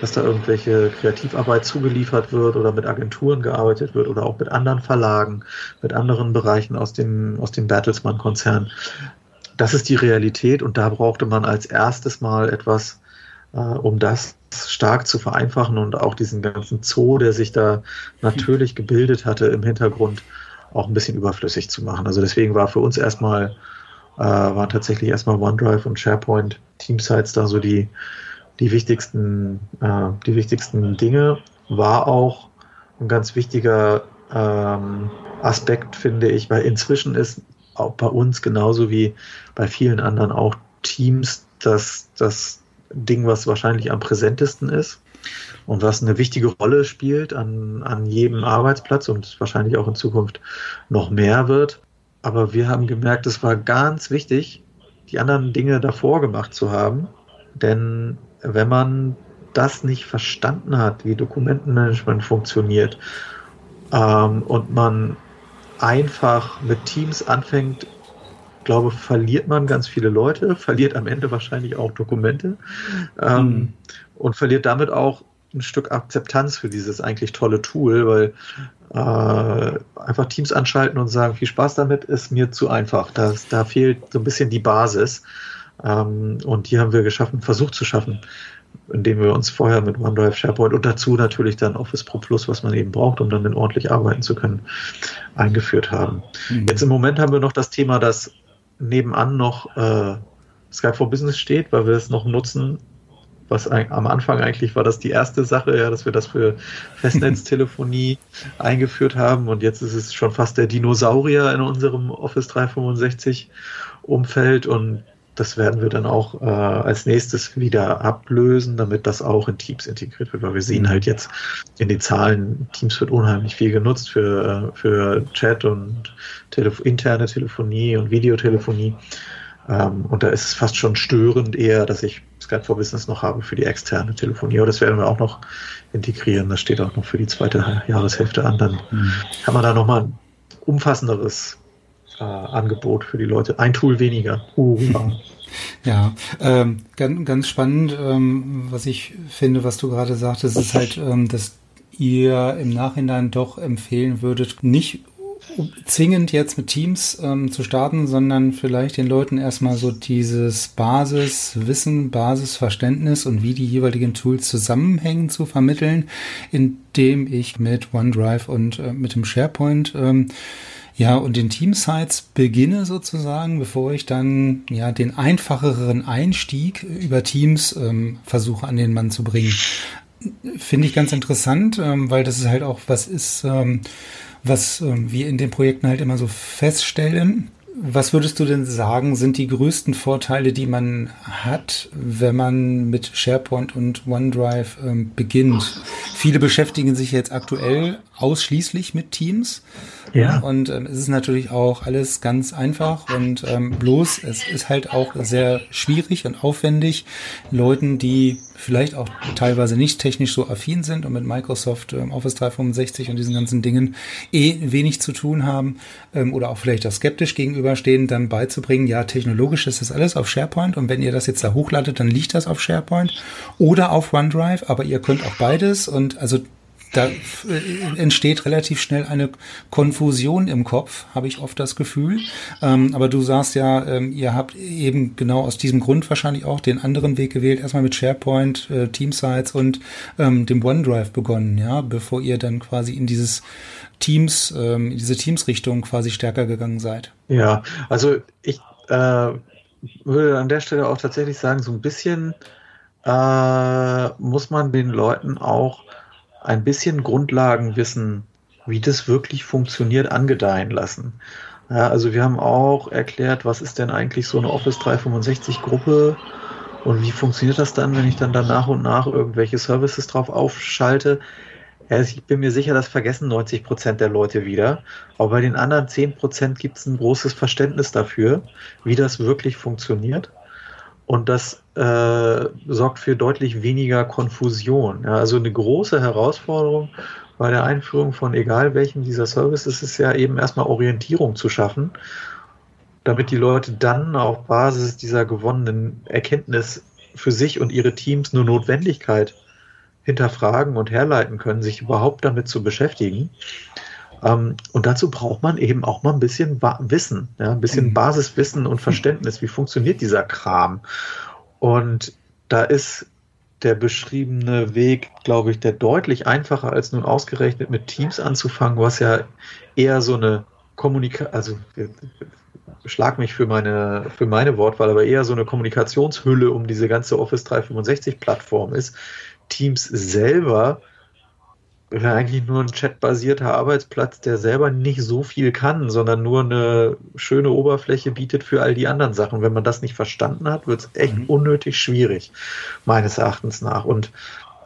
dass da irgendwelche Kreativarbeit zugeliefert wird oder mit Agenturen gearbeitet wird oder auch mit anderen Verlagen, mit anderen Bereichen aus dem, aus dem Bertelsmann-Konzern. Das ist die Realität und da brauchte man als erstes mal etwas, äh, um das stark zu vereinfachen und auch diesen ganzen Zoo, der sich da natürlich gebildet hatte im Hintergrund, auch ein bisschen überflüssig zu machen. Also deswegen war für uns erstmal, äh, waren tatsächlich erstmal OneDrive und SharePoint, Teamsites da so die Die wichtigsten, äh, die wichtigsten Dinge. War auch ein ganz wichtiger ähm, Aspekt, finde ich, weil inzwischen ist auch bei uns genauso wie bei vielen anderen auch Teams das, das Ding, was wahrscheinlich am präsentesten ist und was eine wichtige Rolle spielt an, an jedem Arbeitsplatz und wahrscheinlich auch in Zukunft noch mehr wird. Aber wir haben gemerkt, es war ganz wichtig, die anderen Dinge davor gemacht zu haben, denn wenn man das nicht verstanden hat, wie Dokumentenmanagement funktioniert, ähm, und man einfach mit Teams anfängt, glaube, verliert man ganz viele Leute, verliert am Ende wahrscheinlich auch Dokumente, ähm, mhm. und verliert damit auch ein Stück Akzeptanz für dieses eigentlich tolle Tool, weil äh, einfach Teams anschalten und sagen, viel Spaß damit, ist mir zu einfach. Das, da fehlt so ein bisschen die Basis. Und die haben wir geschaffen, versucht zu schaffen, indem wir uns vorher mit OneDrive, SharePoint und dazu natürlich dann Office Pro Plus, was man eben braucht, um damit ordentlich arbeiten zu können, eingeführt haben. Mhm. Jetzt im Moment haben wir noch das Thema, dass nebenan noch äh, Skype for Business steht, weil wir es noch nutzen, was ein, am Anfang eigentlich war das die erste Sache, ja, dass wir das für Festnetztelefonie eingeführt haben und jetzt ist es schon fast der Dinosaurier in unserem Office dreihundertfünfundsechzig Umfeld und das werden wir dann auch äh, als nächstes wieder ablösen, damit das auch in Teams integriert wird, weil wir sehen halt jetzt in den Zahlen, Teams wird unheimlich viel genutzt für, für Chat und Telef- interne Telefonie und Videotelefonie. Ähm, und da ist es fast schon störend eher, dass ich Skype for Business noch habe für die externe Telefonie. Aber das werden wir auch noch integrieren. Das steht auch noch für die zweite Jahreshälfte an. Dann mhm. kann man da nochmal ein umfassenderes Äh, Angebot für die Leute. Ein Tool weniger. Uh, ja. Ja, ähm, ganz, ganz spannend, ähm, was ich finde, was du gerade sagtest, ist halt, ähm, dass ihr im Nachhinein doch empfehlen würdet, nicht zwingend jetzt mit Teams ähm, zu starten, sondern vielleicht den Leuten erstmal so dieses Basiswissen, Basisverständnis und wie die jeweiligen Tools zusammenhängen zu vermitteln, indem ich mit OneDrive und äh, mit dem SharePoint ähm, Ja, und den Teamsites beginne sozusagen, bevor ich dann ja den einfacheren Einstieg über Teams ähm, versuche an den Mann zu bringen. Finde ich ganz interessant, ähm, weil das ist halt auch was ist, ähm, was ähm, wir in den Projekten halt immer so feststellen. Was würdest du denn sagen, sind die größten Vorteile, die man hat, wenn man mit SharePoint und OneDrive ähm, beginnt? Viele beschäftigen sich jetzt aktuell ausschließlich mit Teams. Ja. Und ähm, es ist natürlich auch alles ganz einfach und ähm, bloß, es ist halt auch sehr schwierig und aufwendig, Leuten, die vielleicht auch teilweise nicht technisch so affin sind und mit Microsoft, ähm, Office dreihundertfünfundsechzig und diesen ganzen Dingen eh wenig zu tun haben ähm, oder auch vielleicht da skeptisch gegenüberstehen, dann beizubringen, ja, technologisch ist das alles auf SharePoint und wenn ihr das jetzt da hochladet, dann liegt das auf SharePoint oder auf OneDrive, aber ihr könnt auch beides und also da entsteht relativ schnell eine Konfusion im Kopf, habe ich oft das Gefühl. Ähm, aber du sagst ja, ähm, ihr habt eben genau aus diesem Grund wahrscheinlich auch den anderen Weg gewählt, erstmal mit SharePoint, äh, Teamsites und ähm, dem OneDrive begonnen, ja, bevor ihr dann quasi in dieses Teams, ähm, in diese Teams-Richtung quasi stärker gegangen seid. Ja, also ich äh, würde an der Stelle auch tatsächlich sagen, so ein bisschen äh, muss man den Leuten auch ein bisschen Grundlagenwissen, wie das wirklich funktioniert, angedeihen lassen. Ja, also wir haben auch erklärt, was ist denn eigentlich so eine Office dreihundertfünfundsechzig Gruppe und wie funktioniert das dann, wenn ich dann, dann nach und nach irgendwelche Services drauf aufschalte. Ja, ich bin mir sicher, das vergessen neunzig Prozent der Leute wieder, aber bei den anderen zehn Prozent gibt es ein großes Verständnis dafür, wie das wirklich funktioniert. Und das äh, sorgt für deutlich weniger Konfusion. Ja, also eine große Herausforderung bei der Einführung von egal welchem dieser Services ist ja eben erstmal Orientierung zu schaffen, damit die Leute dann auf Basis dieser gewonnenen Erkenntnis für sich und ihre Teams eine Notwendigkeit hinterfragen und herleiten können, sich überhaupt damit zu beschäftigen. Um, und dazu braucht man eben auch mal ein bisschen ba- Wissen, ja, ein bisschen Basiswissen und Verständnis, wie funktioniert dieser Kram. Und da ist der beschriebene Weg, glaube ich, der deutlich einfacher, als nun ausgerechnet mit Teams anzufangen, was ja eher so eine Kommunikation, also schlag mich für meine, für meine Wortwahl, aber eher so eine Kommunikationshülle um diese ganze Office dreihundertfünfundsechzig-Plattform ist. Teams selber wäre eigentlich nur ein chatbasierter Arbeitsplatz, der selber nicht so viel kann, sondern nur eine schöne Oberfläche bietet für all die anderen Sachen. Wenn man das nicht verstanden hat, wird es echt unnötig schwierig, meines Erachtens nach. Und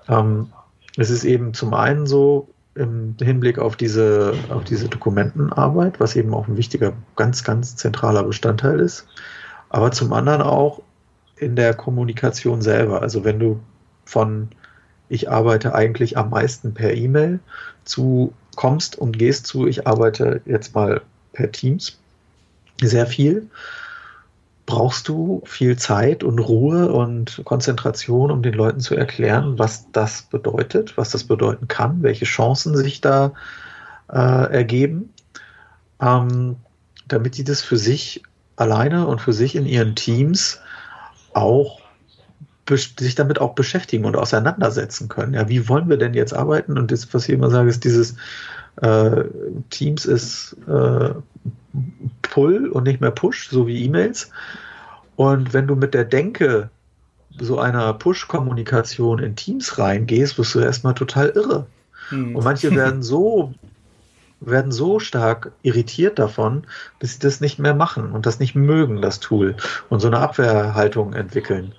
ähm, es ist eben zum einen so im Hinblick auf diese, auf diese Dokumentenarbeit, was eben auch ein wichtiger, ganz, ganz zentraler Bestandteil ist, aber zum anderen auch in der Kommunikation selber. Also wenn du von ich arbeite eigentlich am meisten per E-Mail, zu kommst und gehst zu, ich arbeite jetzt mal per Teams sehr viel, brauchst du viel Zeit und Ruhe und Konzentration, um den Leuten zu erklären, was das bedeutet, was das bedeuten kann, welche Chancen sich da äh, ergeben, ähm, damit sie das für sich alleine und für sich in ihren Teams auch sich damit auch beschäftigen und auseinandersetzen können. Ja, wie wollen wir denn jetzt arbeiten? Und das, was ich immer sage, ist dieses äh, Teams ist äh, Pull und nicht mehr Push, so wie E-Mails. Und wenn du mit der Denke so einer Push-Kommunikation in Teams reingehst, wirst du erstmal total irre. Hm. Und manche werden so werden so stark irritiert davon, bis sie das nicht mehr machen und das nicht mögen, das Tool, und so eine Abwehrhaltung entwickeln.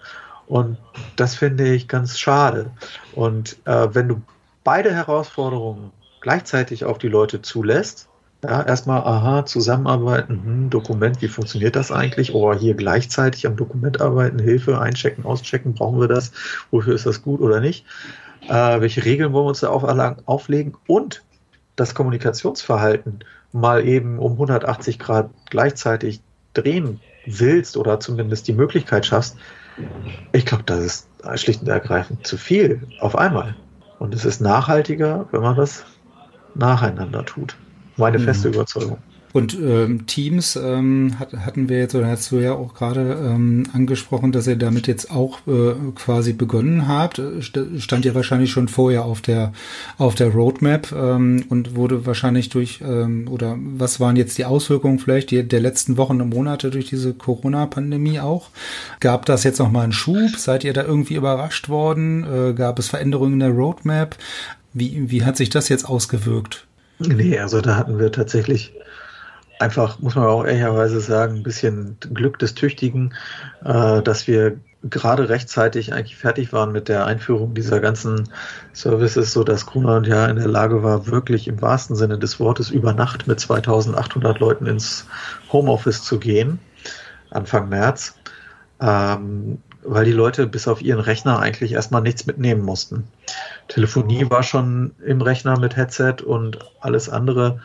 Und das finde ich ganz schade. Und äh, wenn du beide Herausforderungen gleichzeitig auf die Leute zulässt, ja, erstmal, aha, zusammenarbeiten, hm, Dokument, wie funktioniert das eigentlich? Oh, hier gleichzeitig am Dokument arbeiten, Hilfe, einchecken, auschecken, brauchen wir das? Wofür ist das gut oder nicht? Äh, welche Regeln wollen wir uns da auflegen? Und das Kommunikationsverhalten mal eben um hundertachtzig Grad gleichzeitig drehen willst oder zumindest die Möglichkeit schaffst. Ich glaube, das ist schlicht und ergreifend zu viel auf einmal. Und es ist nachhaltiger, wenn man das nacheinander tut. Meine feste mhm. Überzeugung. Und ähm, Teams ähm, hat, hatten wir jetzt, oder hast du ja auch gerade ähm, angesprochen, dass ihr damit jetzt auch äh, quasi begonnen habt. Stand ja wahrscheinlich schon vorher auf der auf der Roadmap ähm, und wurde wahrscheinlich durch, ähm, oder was waren jetzt die Auswirkungen vielleicht die, der letzten Wochen und Monate durch diese Corona-Pandemie auch? Gab das jetzt nochmal einen Schub? Seid ihr da irgendwie überrascht worden? Äh, gab es Veränderungen in der Roadmap? Wie, wie hat sich das jetzt ausgewirkt? Nee, also da hatten wir tatsächlich einfach, muss man auch ehrlicherweise sagen, ein bisschen Glück des Tüchtigen, äh, dass wir gerade rechtzeitig eigentlich fertig waren mit der Einführung dieser ganzen Services, sodass Gruner und Jahr in der Lage war, wirklich im wahrsten Sinne des Wortes über Nacht mit zweitausendachthundert Leuten ins Homeoffice zu gehen, Anfang März, ähm, weil die Leute bis auf ihren Rechner eigentlich erstmal nichts mitnehmen mussten. Telefonie war schon im Rechner mit Headset und alles andere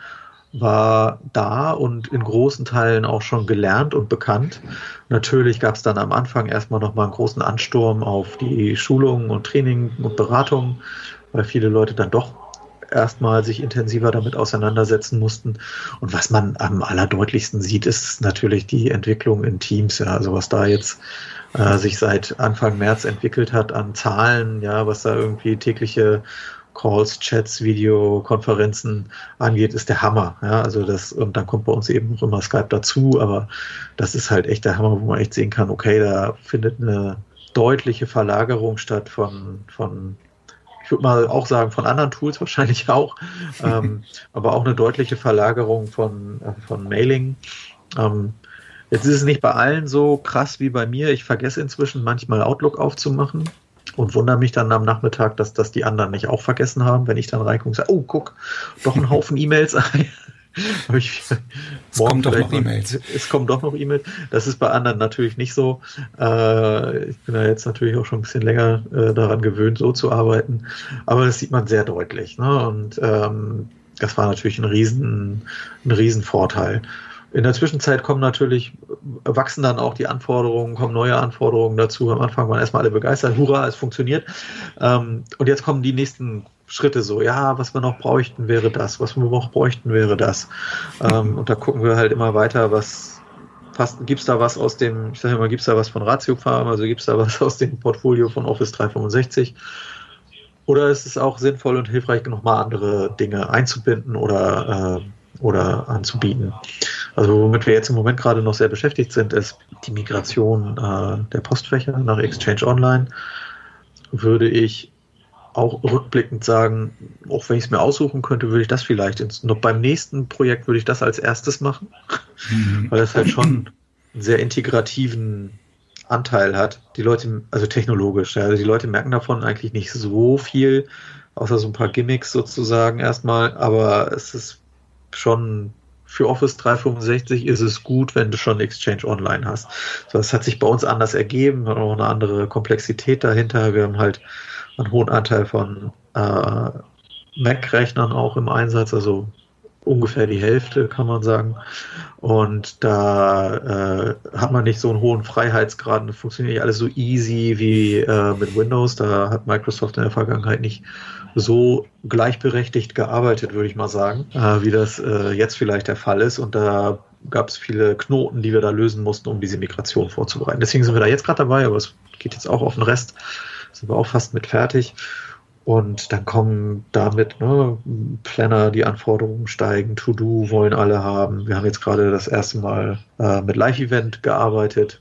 war da und in großen Teilen auch schon gelernt und bekannt. Natürlich gab es dann am Anfang erstmal nochmal einen großen Ansturm auf die Schulungen und Training und Beratungen, weil viele Leute dann doch erstmal sich intensiver damit auseinandersetzen mussten. Und was man am allerdeutlichsten sieht, ist natürlich die Entwicklung in Teams. Ja, also was da jetzt äh, sich seit Anfang März entwickelt hat an Zahlen, ja, was da irgendwie tägliche Calls, Chats, Videokonferenzen angeht, ist der Hammer. Ja, also das, und dann kommt bei uns eben noch immer Skype dazu, aber das ist halt echt der Hammer, wo man echt sehen kann, okay, da findet eine deutliche Verlagerung statt von, von ich würde mal auch sagen, von anderen Tools wahrscheinlich auch, ähm, aber auch eine deutliche Verlagerung von, äh, von Mailing. Ähm, jetzt ist es nicht bei allen so krass wie bei mir. Ich vergesse inzwischen manchmal Outlook aufzumachen. Und wundere mich dann am Nachmittag, dass das die anderen nicht auch vergessen haben, wenn ich dann reinkomme und sage, oh, guck, doch ein Haufen E-Mails. Es kommen doch noch E-Mails. Es kommen doch noch E-Mails. Das ist bei anderen natürlich nicht so. Äh, ich bin ja jetzt natürlich auch schon ein bisschen länger äh, daran gewöhnt, so zu arbeiten. Aber das sieht man sehr deutlich. Ne? Und ähm, das war natürlich ein riesen, ein riesen Vorteil. In der Zwischenzeit kommen natürlich, wachsen dann auch die Anforderungen, kommen neue Anforderungen dazu. Am Anfang waren erstmal alle begeistert, hurra, es funktioniert. Ähm, und jetzt kommen die nächsten Schritte so, ja, was wir noch bräuchten, wäre das, was wir noch bräuchten, wäre das. Ähm, und da gucken wir halt immer weiter, was gibt es da was aus dem, ich sage immer, gibt es da was von Ratiofarm, also gibt es da was aus dem Portfolio von Office dreihundertfünfundsechzig. Oder ist es auch sinnvoll und hilfreich, nochmal andere Dinge einzubinden oder äh, oder anzubieten. Also womit wir jetzt im Moment gerade noch sehr beschäftigt sind, ist die Migration äh, der Postfächer nach Exchange Online. Würde ich auch rückblickend sagen, auch wenn ich es mir aussuchen könnte, würde ich das vielleicht, ins, noch beim nächsten Projekt würde ich das als erstes machen, mhm. weil das halt schon einen sehr integrativen Anteil hat. Die Leute, also technologisch, also die Leute merken davon eigentlich nicht so viel, außer so ein paar Gimmicks sozusagen erstmal, aber es ist schon für Office dreihundertfünfundsechzig ist es gut, wenn du schon Exchange Online hast. So, das hat sich bei uns anders ergeben, hat auch eine andere Komplexität dahinter. Wir haben halt einen hohen Anteil von äh, Mac-Rechnern auch im Einsatz, also ungefähr die Hälfte, kann man sagen. Und da äh, hat man nicht so einen hohen Freiheitsgrad. Das funktioniert nicht alles so easy wie äh, mit Windows. Da hat Microsoft in der Vergangenheit nicht so gleichberechtigt gearbeitet, würde ich mal sagen, äh, wie das äh, jetzt vielleicht der Fall ist. Und da gab es viele Knoten, die wir da lösen mussten, um diese Migration vorzubereiten. Deswegen sind wir da jetzt gerade dabei, aber es geht jetzt auch auf den Rest. Sind wir auch fast mit fertig. Und dann kommen damit ne, Planner, die Anforderungen steigen, To-Do wollen alle haben. Wir haben jetzt gerade das erste Mal äh, mit Live Event gearbeitet.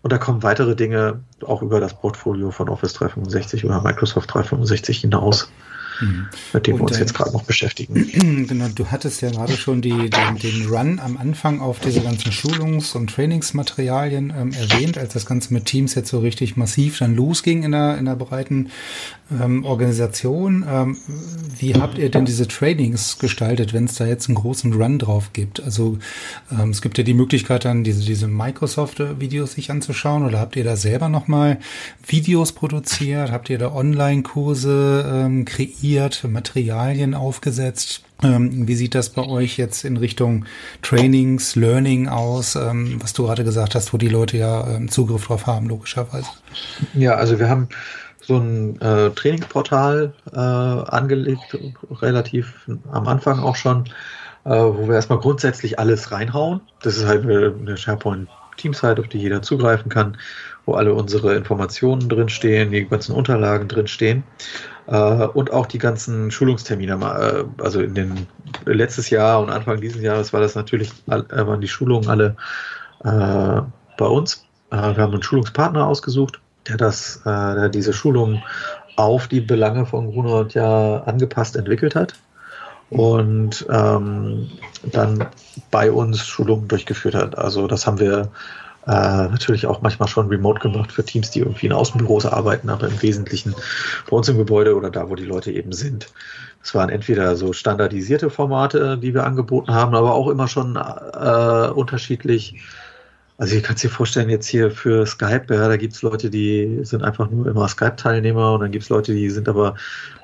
Und da kommen weitere Dinge auch über das Portfolio von Office dreihundertfünfundsechzig oder Microsoft dreihundertfünfundsechzig hinaus, mhm. mit dem und wir uns äh, jetzt gerade noch beschäftigen. Genau, du hattest ja gerade schon die, den, den Run am Anfang auf diese ganzen Schulungs- und Trainingsmaterialien ähm, erwähnt, als das Ganze mit Teams jetzt so richtig massiv dann losging in der, in der breiten Ähm, Organisation. Ähm, wie habt ihr denn diese Trainings gestaltet, wenn es da jetzt einen großen Run drauf gibt? Also ähm, es gibt ja die Möglichkeit, dann diese, diese Microsoft-Videos sich anzuschauen, oder habt ihr da selber nochmal Videos produziert? Habt ihr da Online-Kurse ähm, kreiert, Materialien aufgesetzt? Ähm, wie sieht das bei euch jetzt in Richtung Trainings, Learning aus, ähm, was du gerade gesagt hast, wo die Leute ja ähm, Zugriff drauf haben, logischerweise? Ja, also wir haben so ein äh, Trainingsportal äh, angelegt, relativ am Anfang auch schon, äh, wo wir erstmal grundsätzlich alles reinhauen. Das ist halt eine, eine SharePoint-Teams-Seite, auf die jeder zugreifen kann, wo alle unsere Informationen drinstehen, die ganzen Unterlagen drinstehen äh, und auch die ganzen Schulungstermine. Äh, also in den letztes Jahr und Anfang dieses Jahres war das natürlich, äh, waren die Schulungen alle äh, bei uns. Äh, wir haben einen Schulungspartner ausgesucht, der das, äh, der diese Schulung auf die Belange von Gruner und Jahr angepasst entwickelt hat. und ähm, dann bei uns Schulungen durchgeführt hat. Also das haben wir äh, natürlich auch manchmal schon remote gemacht für Teams, die irgendwie in Außenbüros arbeiten, aber im Wesentlichen bei uns im Gebäude oder da, wo die Leute eben sind. Es waren entweder so standardisierte Formate, die wir angeboten haben, aber auch immer schon äh, unterschiedlich. Also ich kann es dir vorstellen, jetzt hier für Skype, ja, da gibt es Leute, die sind einfach nur immer Skype-Teilnehmer, und dann gibt es Leute, die sind aber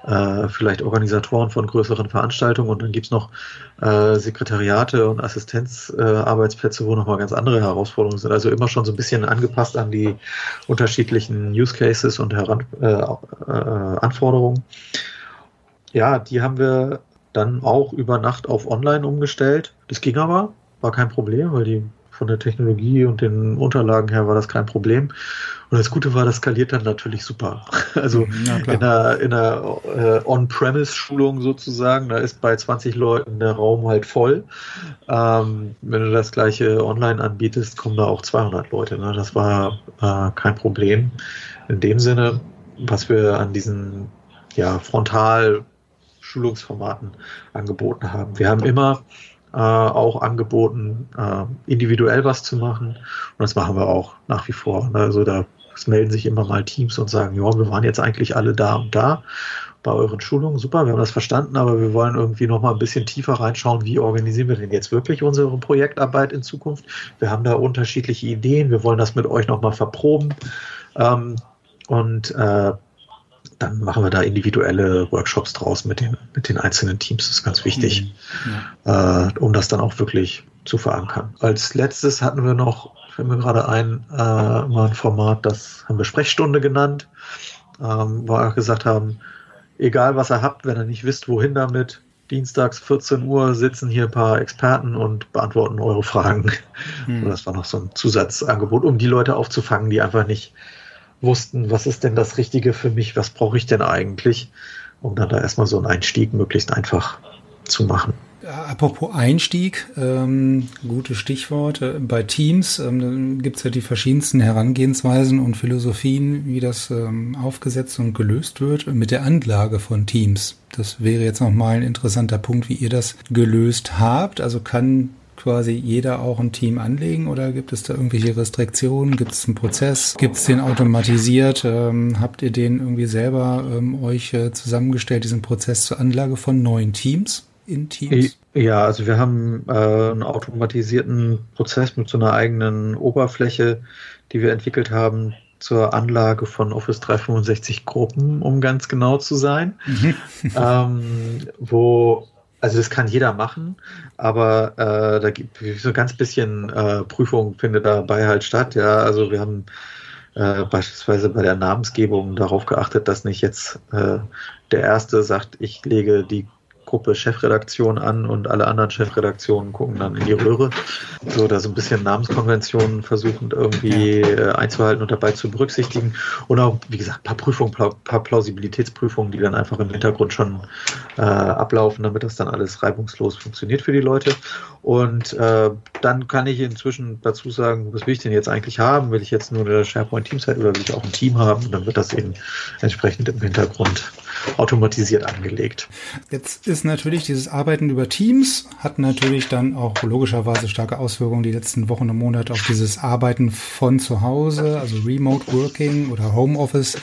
äh, vielleicht Organisatoren von größeren Veranstaltungen, und dann gibt es noch äh, Sekretariate und Assistenzarbeitsplätze, äh, wo nochmal ganz andere Herausforderungen sind. Also immer schon so ein bisschen angepasst an die unterschiedlichen Use Cases und Heran- äh, äh, Anforderungen. Ja, die haben wir dann auch über Nacht auf Online umgestellt. Das ging aber, war kein Problem, weil die von der Technologie und den Unterlagen her war das kein Problem. Und das Gute war, das skaliert dann natürlich super. Also ja, in einer, in einer äh, On-Premise-Schulung sozusagen, da ist bei zwanzig Leuten der Raum halt voll. Ähm, wenn du das gleiche online anbietest, kommen da auch zweihundert Leute. Ne? Das war äh, kein Problem. In dem Sinne, was wir an diesen ja, frontal Schulungsformaten angeboten haben. Wir haben immer äh, auch angeboten, äh, individuell was zu machen, und das machen wir auch nach wie vor. Also da melden sich immer mal Teams und sagen, ja, wir waren jetzt eigentlich alle da und da bei euren Schulungen, super, wir haben das verstanden, aber wir wollen irgendwie noch mal ein bisschen tiefer reinschauen, wie organisieren wir denn jetzt wirklich unsere Projektarbeit in Zukunft? Wir haben da unterschiedliche Ideen, wir wollen das mit euch noch mal verproben, ähm, und äh, dann machen wir da individuelle Workshops draus mit den, mit den einzelnen Teams. Das ist ganz wichtig, ja. äh, um das dann auch wirklich zu verankern. Als letztes hatten wir noch, fällt mir gerade ein, äh, mal ein Format, das haben wir Sprechstunde genannt, ähm, wo wir gesagt haben, egal was ihr habt, wenn ihr nicht wisst, wohin damit, dienstags vierzehn Uhr sitzen hier ein paar Experten und beantworten eure Fragen. Hm. Das war noch so ein Zusatzangebot, um die Leute aufzufangen, die einfach nicht wussten, was ist denn das Richtige für mich, was brauche ich denn eigentlich, um dann da erstmal so einen Einstieg möglichst einfach zu machen. Apropos Einstieg, ähm, gute Stichworte. Bei Teams ähm, gibt es ja die verschiedensten Herangehensweisen und Philosophien, wie das ähm, aufgesetzt und gelöst wird mit der Anlage von Teams. Das wäre jetzt nochmal ein interessanter Punkt, wie ihr das gelöst habt. Also kann quasi jeder auch ein Team anlegen, oder gibt es da irgendwelche Restriktionen? Gibt es einen Prozess? Gibt es den automatisiert? Ähm, habt ihr den irgendwie selber ähm, euch äh, zusammengestellt, diesen Prozess zur Anlage von neuen Teams in Teams? Ja, also wir haben äh, einen automatisierten Prozess mit so einer eigenen Oberfläche, die wir entwickelt haben zur Anlage von Office dreihundertfünfundsechzig Gruppen, um ganz genau zu sein, ähm, wo Also das kann jeder machen, aber äh, da gibt so ein ganz bisschen äh, Prüfung findet dabei halt statt. Ja, also wir haben äh, beispielsweise bei der Namensgebung darauf geachtet, dass nicht jetzt äh, der Erste sagt, ich lege die Gruppe Chefredaktion an und alle anderen Chefredaktionen gucken dann in die Röhre. So, da so ein bisschen Namenskonventionen versuchen irgendwie äh, einzuhalten und dabei zu berücksichtigen. Und auch, wie gesagt, ein paar Prüfungen, ein paar Plausibilitätsprüfungen, die dann einfach im Hintergrund schon äh, ablaufen, damit das dann alles reibungslos funktioniert für die Leute. Und äh, dann kann ich inzwischen dazu sagen, was will ich denn jetzt eigentlich haben? Will ich jetzt nur eine SharePoint-Teamzeit oder will ich auch ein Team haben? Und dann wird das eben entsprechend im Hintergrund automatisiert angelegt. Jetzt ist natürlich dieses Arbeiten über Teams, hat natürlich dann auch logischerweise starke Auswirkungen die letzten Wochen und Monate auf dieses Arbeiten von zu Hause, also Remote Working oder Homeoffice,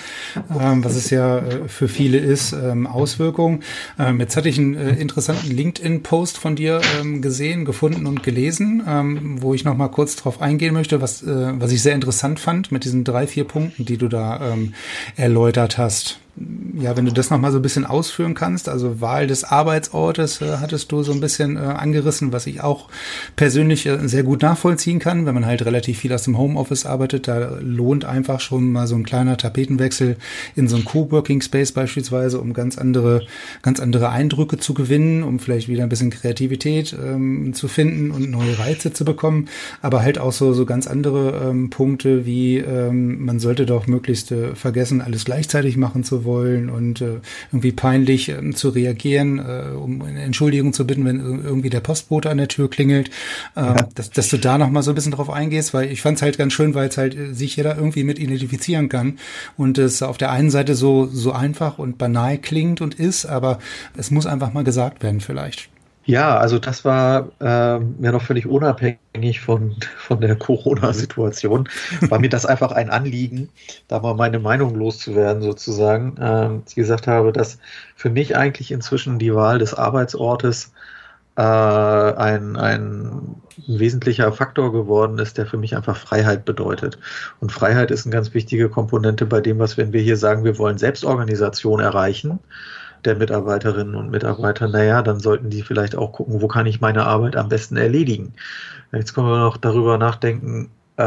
ähm, was es ja äh, für viele ist, ähm, Auswirkungen. Ähm, jetzt hatte ich einen äh, interessanten LinkedIn-Post von dir ähm, gesehen, gefunden und gelesen, ähm, wo ich noch mal kurz drauf eingehen möchte, was, äh, was ich sehr interessant fand mit diesen drei, vier Punkten, die du da ähm, erläutert hast. Ja, wenn du das nochmal so ein bisschen ausführen kannst, also Wahl des Arbeitsortes äh, hattest du so ein bisschen äh, angerissen, was ich auch persönlich äh, sehr gut nachvollziehen kann, wenn man halt relativ viel aus dem Homeoffice arbeitet, da lohnt einfach schon mal so ein kleiner Tapetenwechsel in so einen Coworking Space beispielsweise, um ganz andere, ganz andere Eindrücke zu gewinnen, um vielleicht wieder ein bisschen Kreativität ähm, zu finden und neue Reize zu bekommen, aber halt auch so, so ganz andere ähm, Punkte wie ähm, man sollte doch möglichst äh, vergessen, alles gleichzeitig machen zu wollen. wollen und äh, irgendwie peinlich äh, zu reagieren, äh, um Entschuldigung zu bitten, wenn irgendwie der Postbote an der Tür klingelt, äh, ja. dass, dass du da nochmal so ein bisschen drauf eingehst, weil ich fand es halt ganz schön, weil es halt äh, sich jeder irgendwie mit identifizieren kann und es auf der einen Seite so, so einfach und banal klingt und ist, aber es muss einfach mal gesagt werden vielleicht. Ja, also das war äh, ja noch völlig unabhängig von, von der Corona-Situation. War mir das einfach ein Anliegen, da mal meine Meinung loszuwerden sozusagen. Ähm, ich gesagt habe, dass für mich eigentlich inzwischen die Wahl des Arbeitsortes äh, ein, ein wesentlicher Faktor geworden ist, der für mich einfach Freiheit bedeutet. Und Freiheit ist eine ganz wichtige Komponente bei dem, was, wenn wir hier sagen, wir wollen Selbstorganisation erreichen, der Mitarbeiterinnen und Mitarbeiter, naja, dann sollten die vielleicht auch gucken, wo kann ich meine Arbeit am besten erledigen. Jetzt können wir noch darüber nachdenken, äh,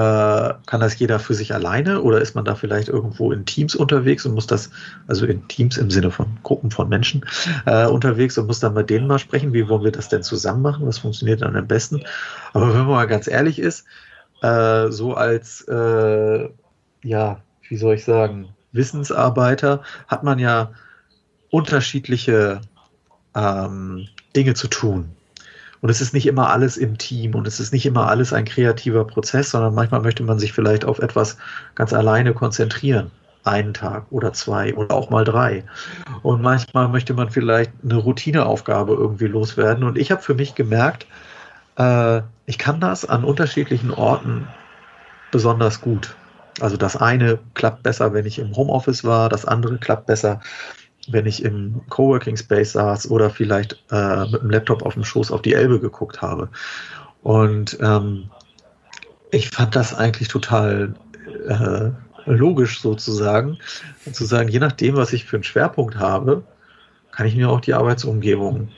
kann das jeder für sich alleine oder ist man da vielleicht irgendwo in Teams unterwegs und muss das, also in Teams im Sinne von Gruppen von Menschen äh, unterwegs und muss dann mit denen mal sprechen, wie wollen wir das denn zusammen machen, was funktioniert dann am besten. Aber wenn man mal ganz ehrlich ist, äh, so als, äh, ja, wie soll ich sagen, Wissensarbeiter hat man ja unterschiedliche ähm, Dinge zu tun. Und es ist nicht immer alles im Team und es ist nicht immer alles ein kreativer Prozess, sondern manchmal möchte man sich vielleicht auf etwas ganz alleine konzentrieren. Einen Tag oder zwei oder auch mal drei. Und manchmal möchte man vielleicht eine Routineaufgabe irgendwie loswerden. Und ich habe für mich gemerkt, äh, ich kann das an unterschiedlichen Orten besonders gut. Also das eine klappt besser, wenn ich im Homeoffice war, das andere klappt besser, wenn ich im Coworking Space saß oder vielleicht äh, mit dem Laptop auf dem Schoß auf die Elbe geguckt habe. Und ähm, ich fand das eigentlich total äh, logisch sozusagen, zu sagen, je nachdem, was ich für einen Schwerpunkt habe, kann ich mir auch die Arbeitsumgebung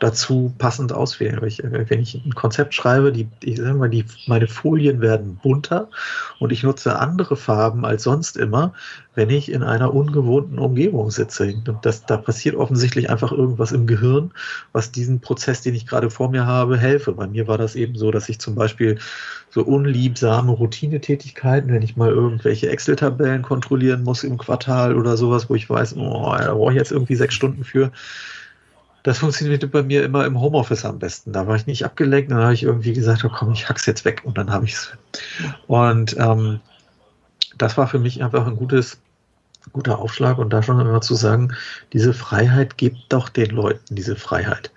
dazu passend auswählen. Wenn ich, wenn ich ein Konzept schreibe, die, ich sag mal, die, meine Folien werden bunter und ich nutze andere Farben als sonst immer, wenn ich in einer ungewohnten Umgebung sitze. Und das, da passiert offensichtlich einfach irgendwas im Gehirn, was diesen Prozess, den ich gerade vor mir habe, helfe. Bei mir war das eben so, dass ich zum Beispiel so unliebsame Routinetätigkeiten, wenn ich mal irgendwelche Excel-Tabellen kontrollieren muss im Quartal oder sowas, wo ich weiß, oh, da brauche ich jetzt irgendwie sechs Stunden für. Das funktionierte bei mir immer im Homeoffice am besten. Da war ich nicht abgelenkt, dann habe ich irgendwie gesagt, oh komm, ich hack's jetzt weg und dann habe ich es. Und ähm, das war für mich einfach ein gutes, guter Aufschlag und da schon immer zu sagen, diese Freiheit, gebt doch den Leuten diese Freiheit.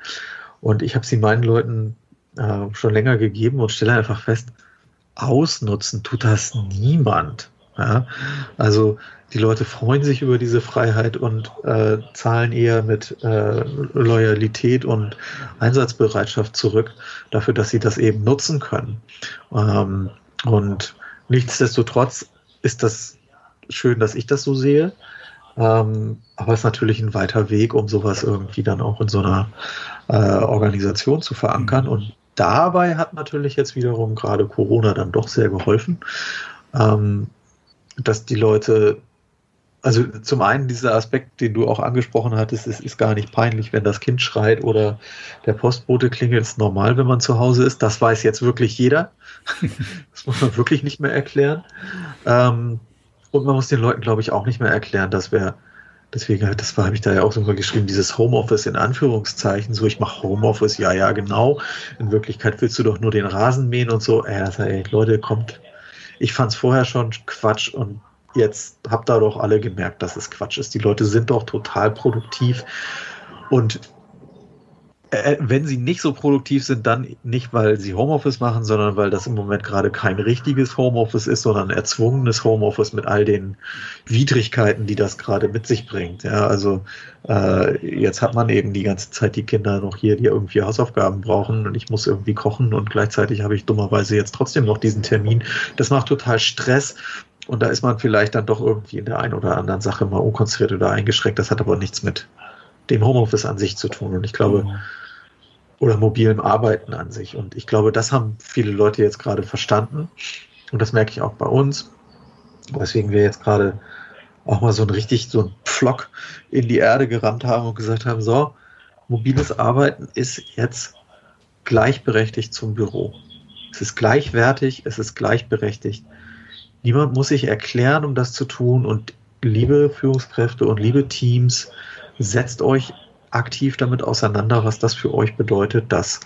Und ich habe sie meinen Leuten äh, schon länger gegeben und stelle einfach fest, ausnutzen tut das niemand. Ja? Also die Leute freuen sich über diese Freiheit und äh, zahlen eher mit äh, Loyalität und Einsatzbereitschaft zurück, dafür, dass sie das eben nutzen können. Ähm, und nichtsdestotrotz ist das schön, dass ich das so sehe, ähm, aber es ist natürlich ein weiter Weg, um sowas irgendwie dann auch in so einer äh, Organisation zu verankern. Und dabei hat natürlich jetzt wiederum gerade Corona dann doch sehr geholfen, ähm, dass die Leute... Also zum einen dieser Aspekt, den du auch angesprochen hattest, es ist gar nicht peinlich, wenn das Kind schreit oder der Postbote klingelt, ist normal, wenn man zu Hause ist. Das weiß jetzt wirklich jeder. Das muss man wirklich nicht mehr erklären. Und man muss den Leuten, glaube ich, auch nicht mehr erklären, dass wir, deswegen, das habe ich da ja auch sogar geschrieben, dieses Homeoffice in Anführungszeichen, so ich mache Homeoffice, ja, ja, genau. In Wirklichkeit willst du doch nur den Rasen mähen und so. Ey, ey, Leute, kommt. Ich fand es vorher schon Quatsch und jetzt habt ihr doch alle gemerkt, dass es Quatsch ist. Die Leute sind doch total produktiv. Und äh, wenn sie nicht so produktiv sind, dann nicht, weil sie Homeoffice machen, sondern weil das im Moment gerade kein richtiges Homeoffice ist, sondern ein erzwungenes Homeoffice mit all den Widrigkeiten, die das gerade mit sich bringt. Ja, also äh, jetzt hat man eben die ganze Zeit die Kinder noch hier, die irgendwie Hausaufgaben brauchen und ich muss irgendwie kochen und gleichzeitig habe ich dummerweise jetzt trotzdem noch diesen Termin. Das macht total Stress. Und da ist man vielleicht dann doch irgendwie in der einen oder anderen Sache mal unkonzentriert oder eingeschränkt. Das hat aber nichts mit dem Homeoffice an sich zu tun. Und ich glaube, oder mobilem Arbeiten an sich. Und ich glaube, das haben viele Leute jetzt gerade verstanden. Und das merke ich auch bei uns. Weswegen wir jetzt gerade auch mal so einen richtig, so einen Pflock in die Erde gerammt haben und gesagt haben, so, mobiles Arbeiten ist jetzt gleichberechtigt zum Büro. Es ist gleichwertig, es ist gleichberechtigt. Niemand muss sich erklären, um das zu tun und liebe Führungskräfte und liebe Teams, setzt euch aktiv damit auseinander, was das für euch bedeutet, dass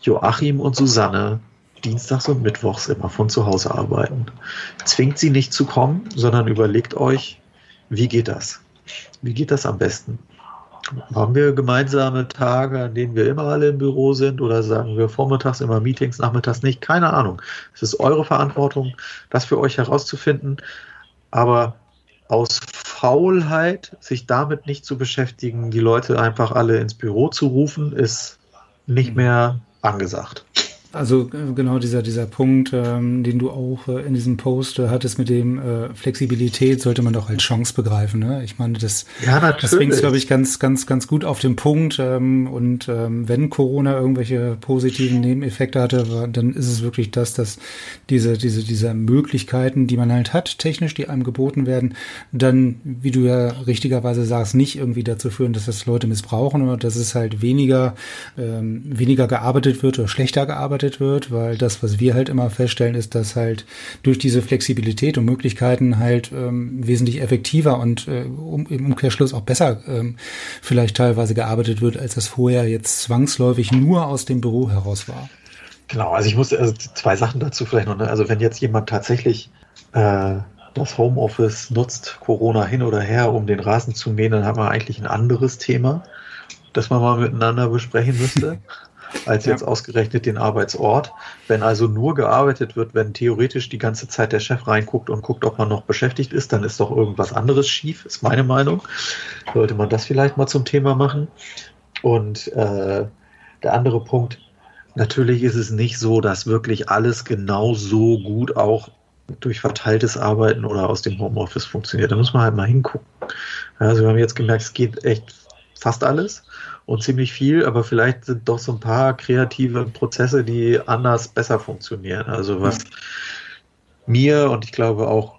Joachim und Susanne dienstags und mittwochs immer von zu Hause arbeiten. Zwingt sie nicht zu kommen, sondern überlegt euch, wie geht das? Wie geht das am besten? Haben wir gemeinsame Tage, an denen wir immer alle im Büro sind, oder sagen wir vormittags immer Meetings, nachmittags nicht? Keine Ahnung. Es ist eure Verantwortung, das für euch herauszufinden. Aber aus Faulheit, sich damit nicht zu beschäftigen, die Leute einfach alle ins Büro zu rufen, ist nicht mehr angesagt. Also genau dieser, dieser Punkt, ähm, den du auch äh, in diesem Post äh, hattest mit dem äh, Flexibilität, sollte man doch als Chance begreifen. Ne? Ich meine, das, ja, das bringt es, glaube ich, ganz, ganz, ganz gut auf den Punkt. Ähm, und ähm, wenn Corona irgendwelche positiven Nebeneffekte hatte, war, dann ist es wirklich das, dass diese, diese, diese Möglichkeiten, die man halt hat, technisch, die einem geboten werden, dann, wie du ja richtigerweise sagst, nicht irgendwie dazu führen, dass das Leute missbrauchen oder dass es halt weniger, ähm, weniger gearbeitet wird oder schlechter gearbeitet wird, weil das, was wir halt immer feststellen, ist, dass halt durch diese Flexibilität und Möglichkeiten halt ähm, wesentlich effektiver und äh, um, im Umkehrschluss auch besser ähm, vielleicht teilweise gearbeitet wird, als das vorher jetzt zwangsläufig nur aus dem Büro heraus war. Genau, also ich muss also zwei Sachen dazu vielleicht noch, ne? Also wenn jetzt jemand tatsächlich äh, das Homeoffice nutzt, Corona hin oder her, um den Rasen zu mähen, dann haben wir eigentlich ein anderes Thema, das man mal miteinander besprechen müsste. als jetzt ja. ausgerechnet den Arbeitsort. Wenn also nur gearbeitet wird, wenn theoretisch die ganze Zeit der Chef reinguckt und guckt, ob man noch beschäftigt ist, dann ist doch irgendwas anderes schief, ist meine Meinung. Sollte man das vielleicht mal zum Thema machen. Und äh, der andere Punkt, natürlich ist es nicht so, dass wirklich alles genau so gut auch durch verteiltes Arbeiten oder aus dem Homeoffice funktioniert. Da muss man halt mal hingucken. Also wir haben jetzt gemerkt, es geht echt fast alles. Und ziemlich viel, aber vielleicht sind doch so ein paar kreative Prozesse, die anders besser funktionieren. Also was mir und ich glaube auch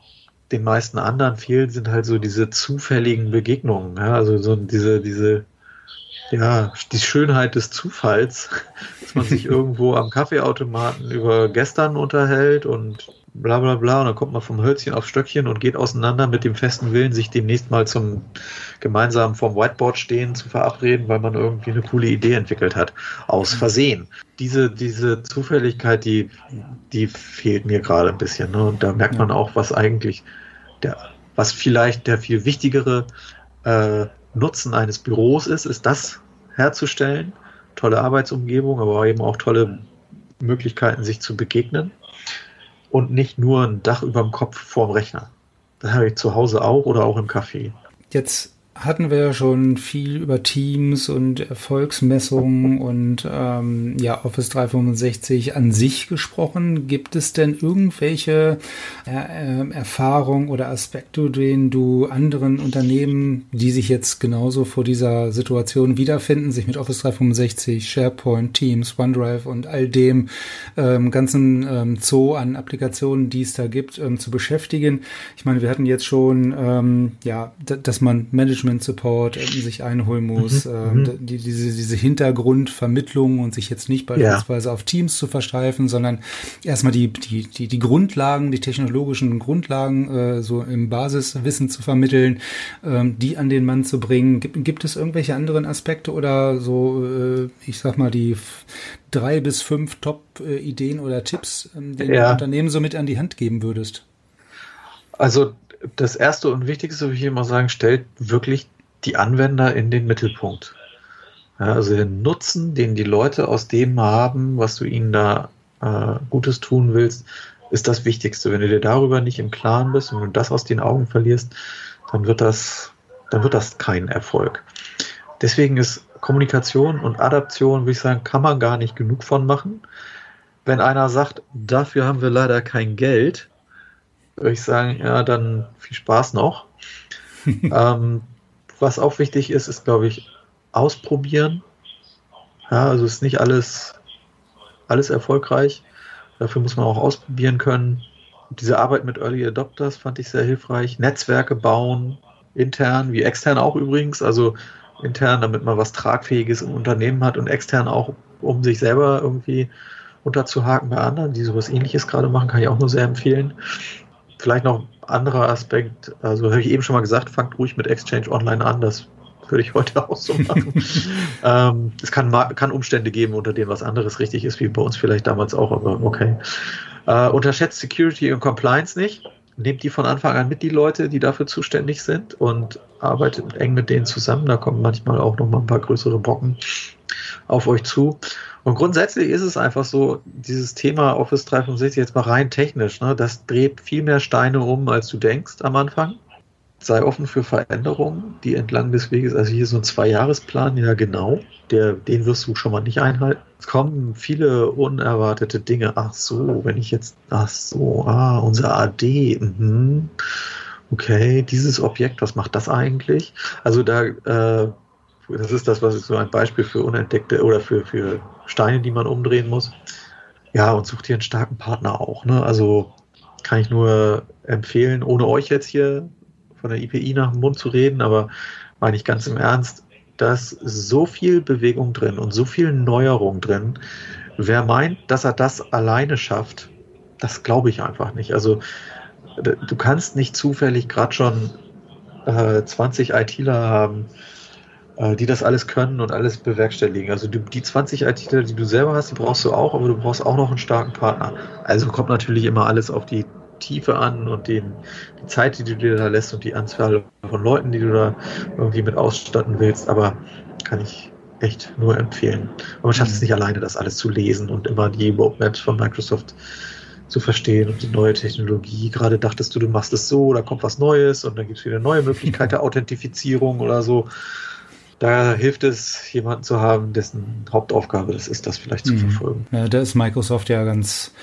den meisten anderen fehlen, sind halt so diese zufälligen Begegnungen. Ja? Also so diese, diese, ja, die Schönheit des Zufalls, dass man sich irgendwo am Kaffeeautomaten über gestern unterhält und bla bla bla. Und dann kommt man vom Hölzchen auf Stöckchen und geht auseinander mit dem festen Willen, sich demnächst mal zum gemeinsamen vorm Whiteboard stehen zu verabreden, weil man irgendwie eine coole Idee entwickelt hat. Aus Versehen. Diese, diese Zufälligkeit, die, die fehlt mir gerade ein bisschen. Ne? Und da merkt man auch, was eigentlich der, was vielleicht der viel wichtigere äh, Nutzen eines Büros ist, ist das herzustellen. Tolle Arbeitsumgebung, aber eben auch tolle Möglichkeiten, sich zu begegnen. Und nicht nur ein Dach über dem Kopf vorm Rechner. Das habe ich zu Hause auch oder auch im Café. Jetzt hatten wir ja schon viel über Teams und Erfolgsmessungen und ähm, ja, Office dreihundertfünfundsechzig an sich gesprochen. Gibt es denn irgendwelche äh, Erfahrungen oder Aspekte, denen du anderen Unternehmen, die sich jetzt genauso vor dieser Situation wiederfinden, sich mit Office dreihundertfünfundsechzig, SharePoint, Teams, OneDrive und all dem ähm, ganzen ähm, Zoo an Applikationen, die es da gibt, ähm, zu beschäftigen? Ich meine, wir hatten jetzt schon, ähm, ja, d- dass man Management Support äh, sich einholen muss, mhm, ähm, d- die, diese, diese Hintergrundvermittlung und sich jetzt nicht beispielsweise ja. auf Teams zu versteifen, sondern erstmal die, die, die, die Grundlagen, die technologischen Grundlagen äh, so im Basiswissen zu vermitteln, ähm, die an den Mann zu bringen. Gibt, gibt es irgendwelche anderen Aspekte oder so, äh, ich sag mal, die f- drei bis fünf Top-Ideen äh, oder Tipps, ähm, denen ja. du Unternehmen so mit an die Hand geben würdest? Also das Erste und Wichtigste, würde ich immer sagen, stellt wirklich die Anwender in den Mittelpunkt. Ja, also den Nutzen, den die Leute aus dem haben, was du ihnen da äh, Gutes tun willst, ist das Wichtigste. Wenn du dir darüber nicht im Klaren bist und du das aus den Augen verlierst, dann wird das, dann wird das kein Erfolg. Deswegen ist Kommunikation und Adaption, würde ich sagen, kann man gar nicht genug von machen. Wenn einer sagt, dafür haben wir leider kein Geld, würde ich sagen, ja, dann viel Spaß noch. ähm, was auch wichtig ist, ist, glaube ich, ausprobieren. Ja, also ist nicht alles, alles erfolgreich. Dafür muss man auch ausprobieren können. Diese Arbeit mit Early Adopters fand ich sehr hilfreich. Netzwerke bauen, intern wie extern auch übrigens. Also intern, damit man was Tragfähiges im Unternehmen hat und extern auch, um sich selber irgendwie unterzuhaken bei anderen, die sowas Ähnliches gerade machen, kann ich auch nur sehr empfehlen. Vielleicht noch ein anderer Aspekt, also habe ich eben schon mal gesagt, fangt ruhig mit Exchange Online an, das würde ich heute auch so machen. ähm, es kann, kann Umstände geben, unter denen was anderes richtig ist, wie bei uns vielleicht damals auch, aber okay. Äh, unterschätzt Security und Compliance nicht. Nehmt die von Anfang an mit, die Leute, die dafür zuständig sind, und arbeitet eng mit denen zusammen. Da kommen manchmal auch noch mal ein paar größere Brocken auf euch zu. Und grundsätzlich ist es einfach so, dieses Thema Office dreihundertfünfundsechzig, jetzt mal rein technisch, ne, das dreht viel mehr Steine um, als du denkst am Anfang. Sei offen für Veränderungen, die entlang des Weges, also hier so ein Zwei-Jahres-Plan, ja genau, der, den wirst du schon mal nicht einhalten. Es kommen viele unerwartete Dinge, ach so, wenn ich jetzt, ach so, ah, unser A D, mhm, okay, dieses Objekt, was macht das eigentlich? Also da, äh, das ist das, was ist so ein Beispiel für unentdeckte oder für, für Steine, die man umdrehen muss. Ja, und sucht hier einen starken Partner auch, ne? Also kann ich nur empfehlen, ohne euch jetzt hier von der I P I nach dem Mund zu reden, aber meine ich ganz im Ernst, da ist so viel Bewegung drin und so viel Neuerung drin. Wer meint, dass er das alleine schafft, das glaube ich einfach nicht. Also du kannst nicht zufällig gerade schon äh, zwanzig ITler haben, äh, die das alles können und alles bewerkstelligen. Also du, die zwanzig ITler, die du selber hast, die brauchst du auch, aber du brauchst auch noch einen starken Partner. Also kommt natürlich immer alles auf die Tiefe an und den, die Zeit, die du dir da lässt und die Anzahl von Leuten, die du da irgendwie mit ausstatten willst, aber kann ich echt nur empfehlen. Aber man schafft es nicht alleine, das alles zu lesen und immer die Roadmaps von Microsoft zu verstehen und die neue Technologie. Gerade dachtest du, du machst es so, da kommt was Neues und dann gibt es wieder neue Möglichkeiten der Authentifizierung oder so. Da hilft es, jemanden zu haben, dessen Hauptaufgabe das ist, das vielleicht zu verfolgen. Ja, da ist Microsoft ja ganz,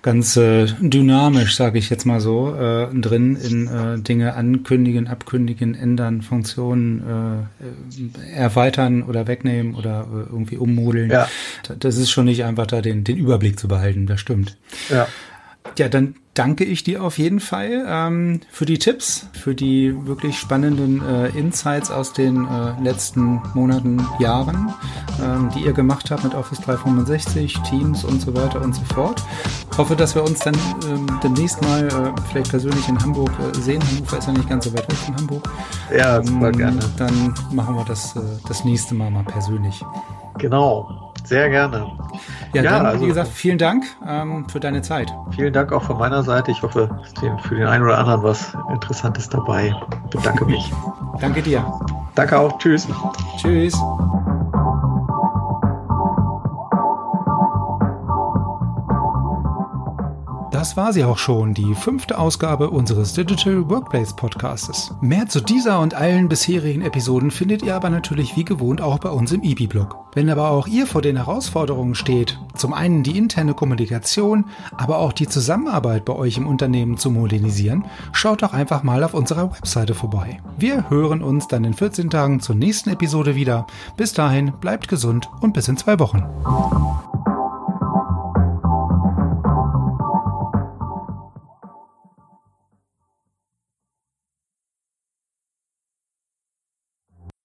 ganz äh, dynamisch, sage ich jetzt mal so, äh, drin in äh, Dinge ankündigen, abkündigen, ändern, Funktionen äh, erweitern oder wegnehmen oder äh, irgendwie ummodeln. Ja. Das ist schon nicht einfach, da den, den Überblick zu behalten, das stimmt. Ja. Ja, dann danke ich dir auf jeden Fall ähm, für die Tipps, für die wirklich spannenden äh, Insights aus den äh, letzten Monaten, Jahren, ähm, die ihr gemacht habt mit Office dreihundertfünfundsechzig, Teams und so weiter und so fort. Ich hoffe, dass wir uns dann ähm, demnächst mal äh, vielleicht persönlich in Hamburg äh, sehen. Hannover ist ja nicht ganz so weit weg von Hamburg. Ja, super, ähm, gerne. Dann machen wir das äh, das nächste Mal mal persönlich. Genau. Sehr gerne. Ja, ja dann, also, wie gesagt, vielen Dank ähm, für deine Zeit. Vielen Dank auch von meiner Seite. Ich hoffe, für den einen oder anderen was Interessantes dabei. Bedanke mich. Danke dir. Danke auch. Tschüss. Tschüss. Das war sie auch schon, die fünfte Ausgabe unseres Digital Workplace Podcasts. Mehr zu dieser und allen bisherigen Episoden findet ihr aber natürlich wie gewohnt auch bei uns im I B-Blog. Wenn aber auch ihr vor den Herausforderungen steht, zum einen die interne Kommunikation, aber auch die Zusammenarbeit bei euch im Unternehmen zu modernisieren, schaut doch einfach mal auf unserer Webseite vorbei. Wir hören uns dann in vierzehn Tagen zur nächsten Episode wieder. Bis dahin, bleibt gesund und bis in zwei Wochen.